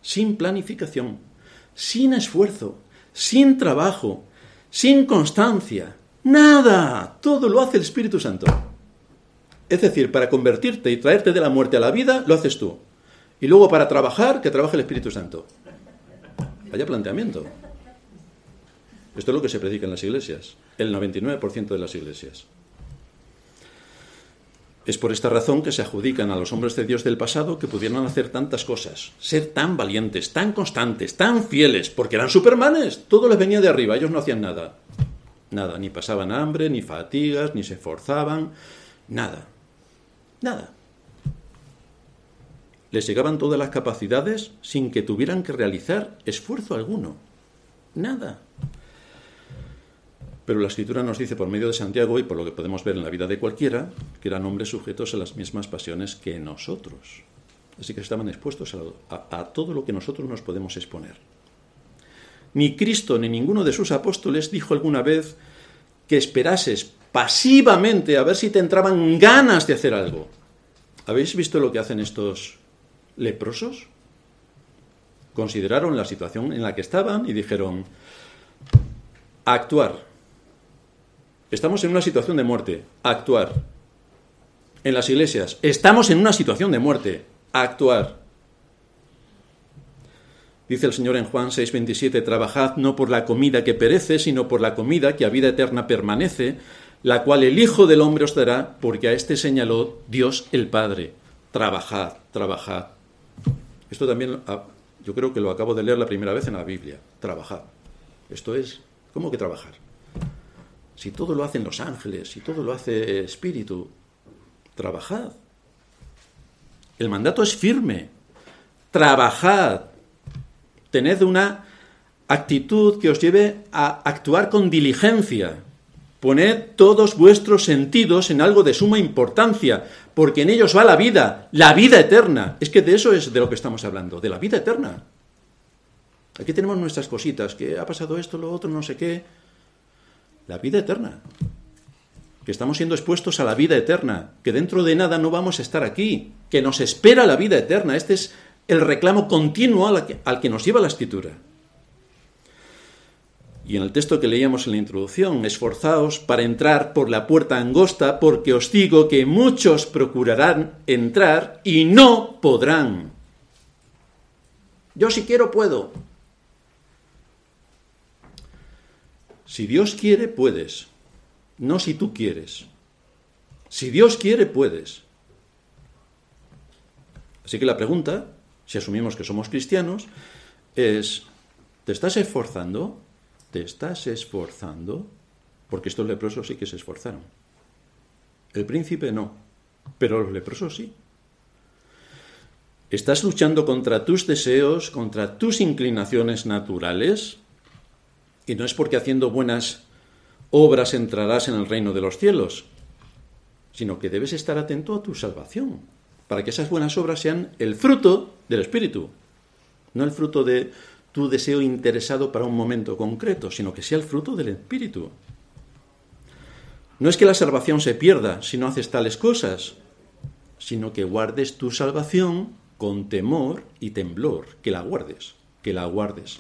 Sin planificación, sin esfuerzo, sin trabajo, sin constancia, ¡nada! Todo lo hace el Espíritu Santo. Es decir, para convertirte y traerte de la muerte a la vida, lo haces tú. Y luego para trabajar, que trabaje el Espíritu Santo. Vaya planteamiento. Esto es lo que se predica en las iglesias. El noventa y nueve por ciento de las iglesias. Es por esta razón que se adjudican a los hombres de Dios del pasado que pudieran hacer tantas cosas. Ser tan valientes, tan constantes, tan fieles. Porque eran supermanes. Todo les venía de arriba. Ellos no hacían nada. Nada. Ni pasaban hambre, ni fatigas, ni se esforzaban. Nada. Nada. Les llegaban todas las capacidades sin que tuvieran que realizar esfuerzo alguno. Nada. Pero la Escritura nos dice por medio de Santiago, y por lo que podemos ver en la vida de cualquiera, que eran hombres sujetos a las mismas pasiones que nosotros. Así que estaban expuestos a, a, a todo lo que nosotros nos podemos exponer. Ni Cristo ni ninguno de sus apóstoles dijo alguna vez que esperases pasivamente a ver si te entraban ganas de hacer algo. ¿Habéis visto lo que hacen estos leprosos. Consideraron la situación en la que estaban y dijeron, actuar. Estamos en una situación de muerte, actuar. En las iglesias, estamos en una situación de muerte, actuar. Dice el Señor en Juan seis veintisiete, trabajad no por la comida que perece, sino por la comida que a vida eterna permanece, la cual el Hijo del Hombre os dará, porque a este señaló Dios el Padre. Trabajad, trabajad. Esto también, yo creo que lo acabo de leer la primera vez en la Biblia. Trabajad. Esto es, ¿cómo que trabajar? Si todo lo hacen los ángeles, si todo lo hace Espíritu, trabajad. El mandato es firme. Trabajad. Tened una actitud que os lleve a actuar con diligencia. Poned todos vuestros sentidos en algo de suma importancia, porque en ellos va la vida, la vida eterna. Es que de eso es de lo que estamos hablando, de la vida eterna. Aquí tenemos nuestras cositas, que ha pasado esto, lo otro, no sé qué. La vida eterna. Que estamos siendo expuestos a la vida eterna, que dentro de nada no vamos a estar aquí, que nos espera la vida eterna. Este es el reclamo continuo al que, al que nos lleva la Escritura. Y en el texto que leíamos en la introducción, esforzaos para entrar por la puerta angosta, porque os digo que muchos procurarán entrar y no podrán. Yo si quiero puedo. Si Dios quiere, puedes. No si tú quieres. Si Dios quiere, puedes. Así que la pregunta, si asumimos que somos cristianos, es, ¿te estás esforzando? ¿Te estás esforzando? Porque estos leprosos sí que se esforzaron. El príncipe no, pero los leprosos sí. ¿Estás luchando contra tus deseos, contra tus inclinaciones naturales? Y no es porque haciendo buenas obras entrarás en el reino de los cielos, sino que debes estar atento a tu salvación, para que esas buenas obras sean el fruto del Espíritu, no el fruto de tu deseo interesado para un momento concreto, sino que sea el fruto del Espíritu. No es que la salvación se pierda si no haces tales cosas, sino que guardes tu salvación con temor y temblor, que la guardes, que la guardes.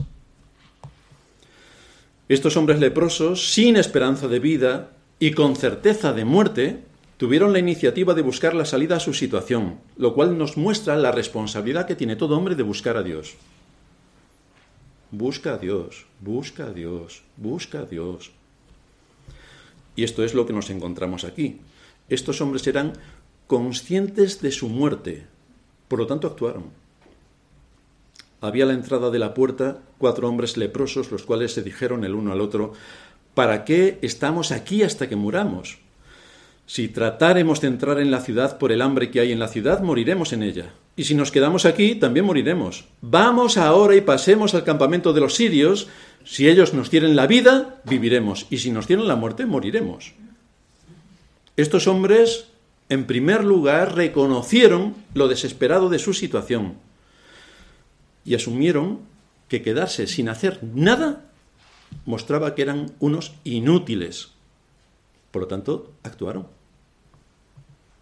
Estos hombres leprosos, sin esperanza de vida y con certeza de muerte, tuvieron la iniciativa de buscar la salida a su situación, lo cual nos muestra la responsabilidad que tiene todo hombre de buscar a Dios. Busca a Dios, busca a Dios, busca a Dios. Y esto es lo que nos encontramos aquí. Estos hombres eran conscientes de su muerte, por lo tanto actuaron. Había a la entrada de la puerta cuatro hombres leprosos, los cuales se dijeron el uno al otro, ¿para qué estamos aquí hasta que muramos? Si tratáremos de entrar en la ciudad por el hambre que hay en la ciudad, moriremos en ella. Y si nos quedamos aquí, también moriremos. Vamos ahora y pasemos al campamento de los sirios. Si ellos nos tienen la vida, viviremos. Y si nos tienen la muerte, moriremos. Estos hombres, en primer lugar, reconocieron lo desesperado de su situación. Y asumieron que quedarse sin hacer nada mostraba que eran unos inútiles. Por lo tanto, actuaron.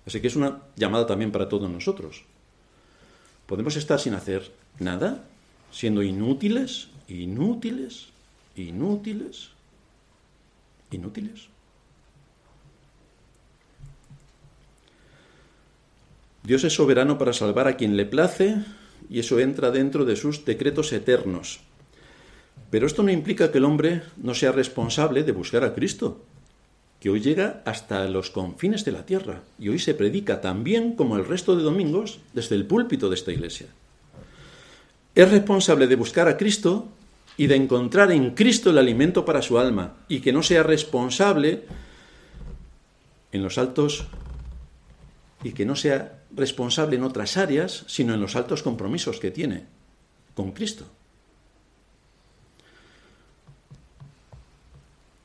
Así que es una llamada también para todos nosotros. ¿Podemos estar sin hacer nada? Siendo inútiles, inútiles, inútiles, inútiles. Dios es soberano para salvar a quien le place y eso entra dentro de sus decretos eternos. Pero esto no implica que el hombre no sea responsable de buscar a Cristo, que hoy llega hasta los confines de la tierra y hoy se predica tan bien como el resto de domingos desde el púlpito de esta iglesia. Es responsable de buscar a Cristo y de encontrar en Cristo el alimento para su alma y que no sea responsable en los altos y que no sea responsable en otras áreas, sino en los altos compromisos que tiene con Cristo.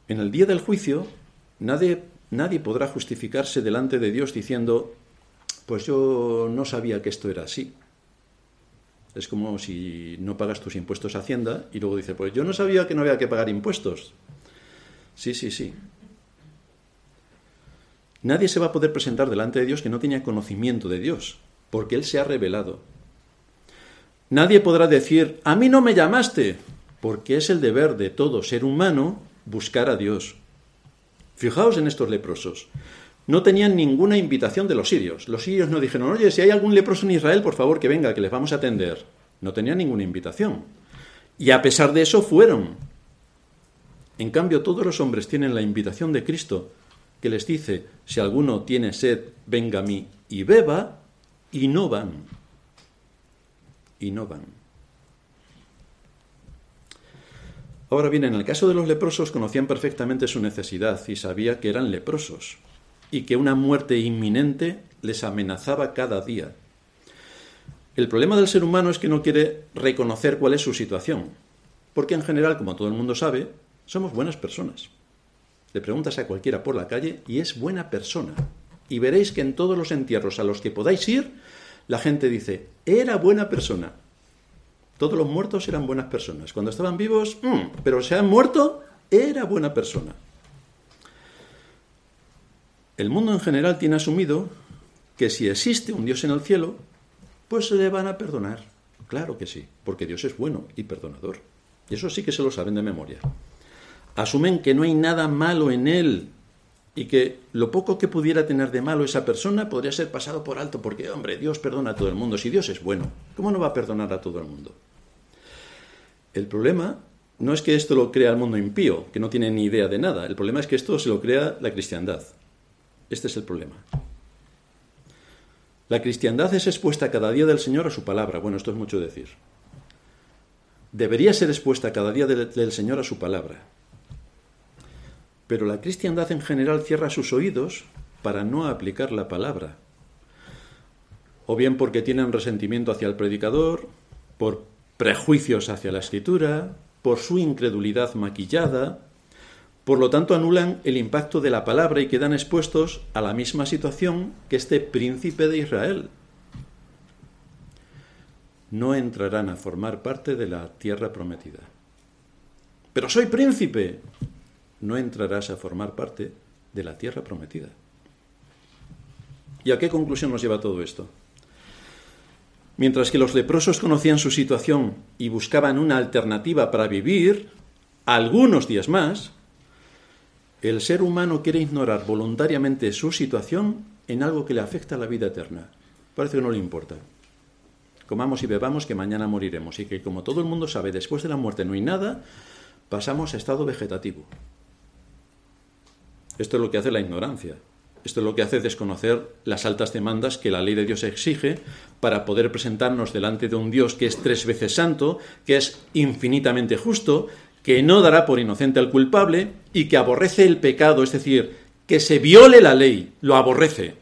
En el día del juicio, Nadie, nadie podrá justificarse delante de Dios diciendo, pues yo no sabía que esto era así. Es como si no pagas tus impuestos a Hacienda y luego dices, pues yo no sabía que no había que pagar impuestos. Sí, sí, sí. Nadie se va a poder presentar delante de Dios que no tenía conocimiento de Dios, porque Él se ha revelado. Nadie podrá decir, a mí no me llamaste, porque es el deber de todo ser humano buscar a Dios. Fijaos en estos leprosos. No tenían ninguna invitación de los sirios. Los sirios no dijeron, oye, si hay algún leproso en Israel, por favor, que venga, que les vamos a atender. No tenían ninguna invitación. Y a pesar de eso fueron. En cambio, todos los hombres tienen la invitación de Cristo, que les dice, si alguno tiene sed, venga a mí y beba, y no van. Y no van. Ahora bien, en el caso de los leprosos, conocían perfectamente su necesidad y sabía que eran leprosos y que una muerte inminente les amenazaba cada día. El problema del ser humano es que no quiere reconocer cuál es su situación, porque en general, como todo el mundo sabe, somos buenas personas. Le preguntas a cualquiera por la calle y es buena persona. Y veréis que en todos los entierros a los que podáis ir, la gente dice, era buena persona. Todos los muertos eran buenas personas. Cuando estaban vivos, mmm, pero se han muerto, era buena persona. El mundo en general tiene asumido que si existe un Dios en el cielo, pues se le van a perdonar. Claro que sí, porque Dios es bueno y perdonador. Y eso sí que se lo saben de memoria. Asumen que no hay nada malo en él y que lo poco que pudiera tener de malo esa persona podría ser pasado por alto porque, hombre, Dios perdona a todo el mundo. Si Dios es bueno, ¿cómo no va a perdonar a todo el mundo? El problema no es que esto lo crea el mundo impío, que no tiene ni idea de nada. El problema es que esto se lo crea la cristiandad. Este es el problema. La cristiandad es expuesta cada día del Señor a su palabra. Bueno, esto es mucho decir. Debería ser expuesta cada día del, del Señor a su palabra. Pero la cristiandad en general cierra sus oídos para no aplicar la palabra. O bien porque tienen resentimiento hacia el predicador, por prejuicios hacia la escritura, por su incredulidad maquillada. Por lo tanto, anulan el impacto de la palabra y quedan expuestos a la misma situación que este príncipe de Israel. No entrarán a formar parte de la tierra prometida. ¡Pero soy príncipe! No entrarás a formar parte de la tierra prometida. ¿Y a qué conclusión nos lleva todo esto? Mientras que los leprosos conocían su situación y buscaban una alternativa para vivir algunos días más, el ser humano quiere ignorar voluntariamente su situación en algo que le afecta a la vida eterna. Parece que no le importa. Comamos y bebamos que mañana moriremos y que, como todo el mundo sabe, después de la muerte no hay nada, pasamos a estado vegetativo. Esto es lo que hace la ignorancia. Esto es lo que hace desconocer las altas demandas que la ley de Dios exige para poder presentarnos delante de un Dios que es tres veces santo, que es infinitamente justo, que no dará por inocente al culpable y que aborrece el pecado, es decir, que se viole la ley, lo aborrece.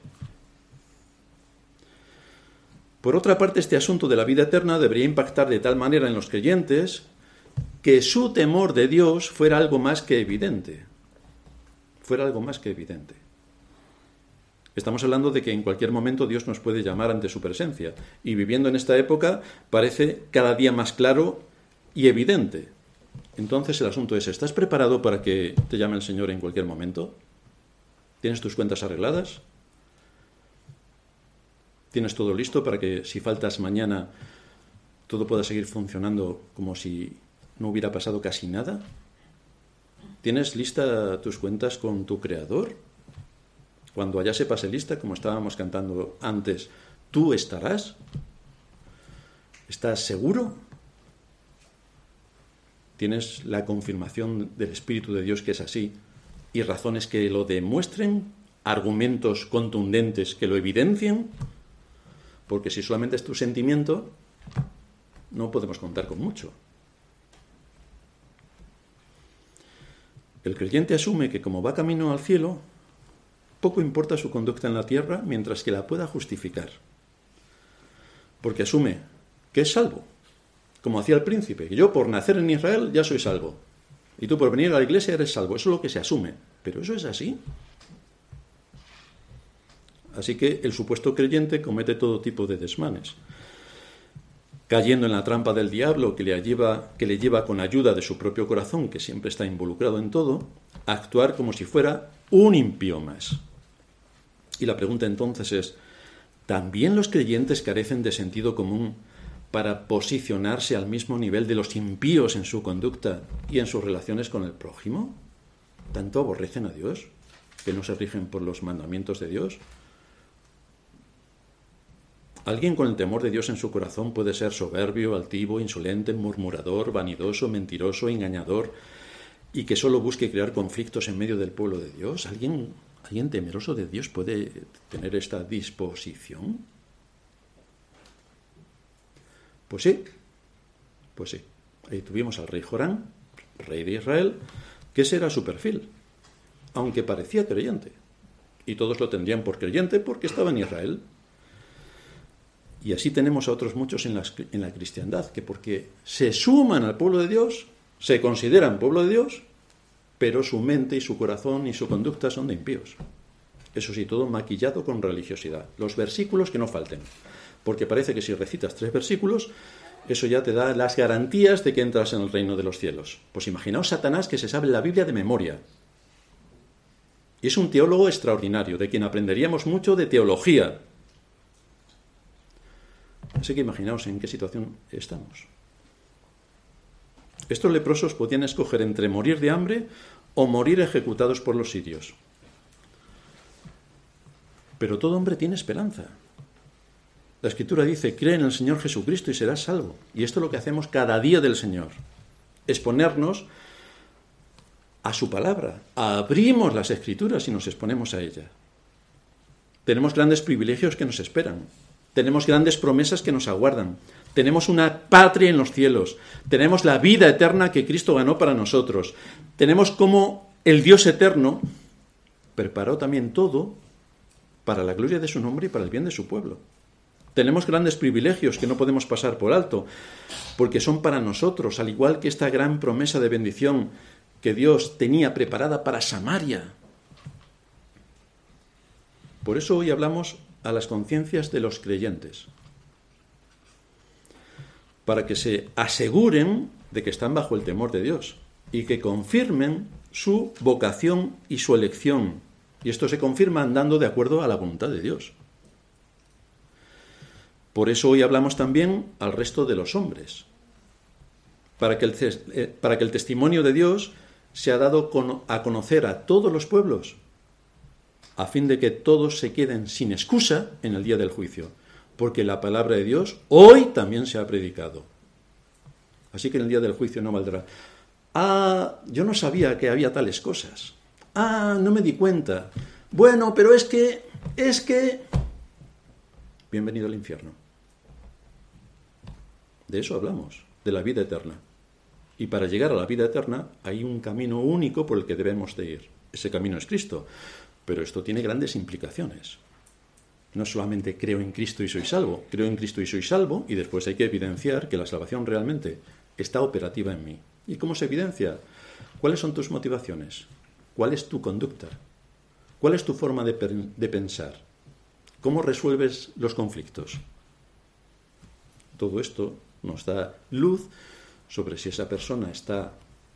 Por otra parte, este asunto de la vida eterna debería impactar de tal manera en los creyentes que su temor de Dios fuera algo más que evidente. Fuera algo más que evidente. Estamos hablando de que en cualquier momento Dios nos puede llamar ante su presencia. Y viviendo en esta época parece cada día más claro y evidente. Entonces el asunto es, ¿estás preparado para que te llame el Señor en cualquier momento? ¿Tienes tus cuentas arregladas? ¿Tienes todo listo para que si faltas mañana todo pueda seguir funcionando como si no hubiera pasado casi nada? ¿Tienes lista tus cuentas con tu Creador? Cuando allá se pase lista, como estábamos cantando antes, ¿tú estarás? ¿Estás seguro? ¿Tienes la confirmación del Espíritu de Dios que es así y razones que lo demuestren? ¿Argumentos contundentes que lo evidencien? Porque si solamente es tu sentimiento, no podemos contar con mucho. El creyente asume que como va camino al cielo, poco importa su conducta en la tierra mientras que la pueda justificar. Porque asume que es salvo, como hacía el príncipe, que yo por nacer en Israel ya soy salvo. Y tú por venir a la iglesia eres salvo, eso es lo que se asume. ¿Pero eso es así? Así que el supuesto creyente comete todo tipo de desmanes, cayendo en la trampa del diablo que le lleva, que le lleva con ayuda de su propio corazón, que siempre está involucrado en todo, a actuar como si fuera un impío más. Y la pregunta entonces es, ¿también los creyentes carecen de sentido común para posicionarse al mismo nivel de los impíos en su conducta y en sus relaciones con el prójimo? ¿Tanto aborrecen a Dios que no se rigen por los mandamientos de Dios? ¿Alguien con el temor de Dios en su corazón puede ser soberbio, altivo, insolente, murmurador, vanidoso, mentiroso, engañador y que solo busque crear conflictos en medio del pueblo de Dios? ¿Alguien, alguien temeroso de Dios puede tener esta disposición? Pues sí, pues sí. Ahí tuvimos al rey Jorán, rey de Israel, que ese era su perfil, aunque parecía creyente. Y todos lo tendrían por creyente porque estaba en Israel. Y así tenemos a otros muchos en la, en la cristiandad, que porque se suman al pueblo de Dios, se consideran pueblo de Dios, pero su mente y su corazón y su conducta son de impíos. Eso sí, todo maquillado con religiosidad. Los versículos que no falten, porque parece que si recitas tres versículos, eso ya te da las garantías de que entras en el reino de los cielos. Pues imaginaos Satanás que se sabe la Biblia de memoria. Y es un teólogo extraordinario, de quien aprenderíamos mucho de teología. Así que imaginaos en qué situación estamos. Estos leprosos podían escoger entre morir de hambre o morir ejecutados por los sirios. Pero todo hombre tiene esperanza. La Escritura dice, cree en el Señor Jesucristo y serás salvo. Y esto es lo que hacemos cada día del Señor. Exponernos a su palabra. Abrimos las Escrituras y nos exponemos a ella. Tenemos grandes privilegios que nos esperan. Tenemos grandes promesas que nos aguardan. Tenemos una patria en los cielos. Tenemos la vida eterna que Cristo ganó para nosotros. Tenemos cómo el Dios eterno preparó también todo para la gloria de su nombre y para el bien de su pueblo. Tenemos grandes privilegios que no podemos pasar por alto, porque son para nosotros, al igual que esta gran promesa de bendición que Dios tenía preparada para Samaria. Por eso hoy hablamos a las conciencias de los creyentes, para que se aseguren de que están bajo el temor de Dios y que confirmen su vocación y su elección. Y esto se confirma andando de acuerdo a la voluntad de Dios. Por eso hoy hablamos también al resto de los hombres, para que el, para que el testimonio de Dios sea dado con, a conocer a todos los pueblos, a fin de que todos se queden sin excusa en el día del juicio, porque la palabra de Dios hoy también se ha predicado. Así que en el día del juicio no valdrá: ah, yo no sabía que había tales cosas, ah, no me di cuenta, bueno, pero es que, es que... Bienvenido al infierno. De eso hablamos, de la vida eterna. Y para llegar a la vida eterna hay un camino único por el que debemos de ir. Ese camino es Cristo. Pero esto tiene grandes implicaciones. No solamente creo en Cristo y soy salvo, creo en Cristo y soy salvo, y después hay que evidenciar que la salvación realmente está operativa en mí. ¿Y cómo se evidencia? ¿Cuáles son tus motivaciones? ¿Cuál es tu conducta? ¿Cuál es tu forma de, de pensar? ¿Cómo resuelves los conflictos? Todo esto nos da luz sobre si esa persona está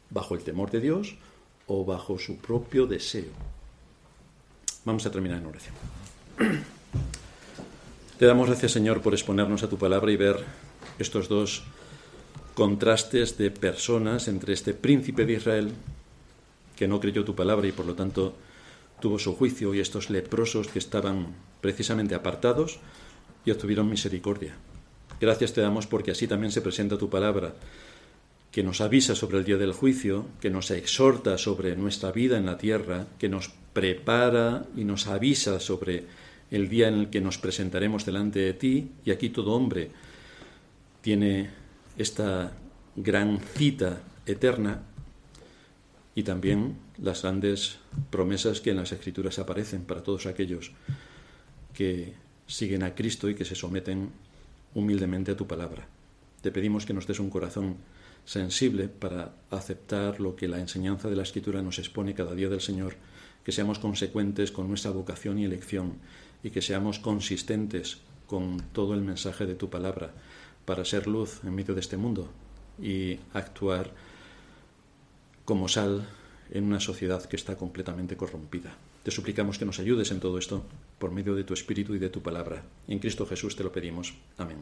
bajo el temor de Dios o bajo su propio deseo. Vamos a terminar en oración. Te damos gracias, Señor, por exponernos a tu palabra y ver estos dos contrastes de personas entre este príncipe de Israel, que no creyó tu palabra y por lo tanto tuvo su juicio, y estos leprosos que estaban precisamente apartados y obtuvieron misericordia. Gracias te damos porque así también se presenta tu palabra, que nos avisa sobre el día del juicio, que nos exhorta sobre nuestra vida en la tierra, que nos prepara y nos avisa sobre el día en el que nos presentaremos delante de ti. Y aquí todo hombre tiene esta gran cita eterna y también las grandes promesas que en las Escrituras aparecen para todos aquellos que siguen a Cristo y que se someten humildemente a tu palabra. Te pedimos que nos des un corazón sensible para aceptar lo que la enseñanza de la Escritura nos expone cada día del Señor, que seamos consecuentes con nuestra vocación y elección y que seamos consistentes con todo el mensaje de tu palabra para ser luz en medio de este mundo y actuar como sal en una sociedad que está completamente corrompida. Te suplicamos que nos ayudes en todo esto por medio de tu Espíritu y de tu palabra. En Cristo Jesús te lo pedimos. Amén.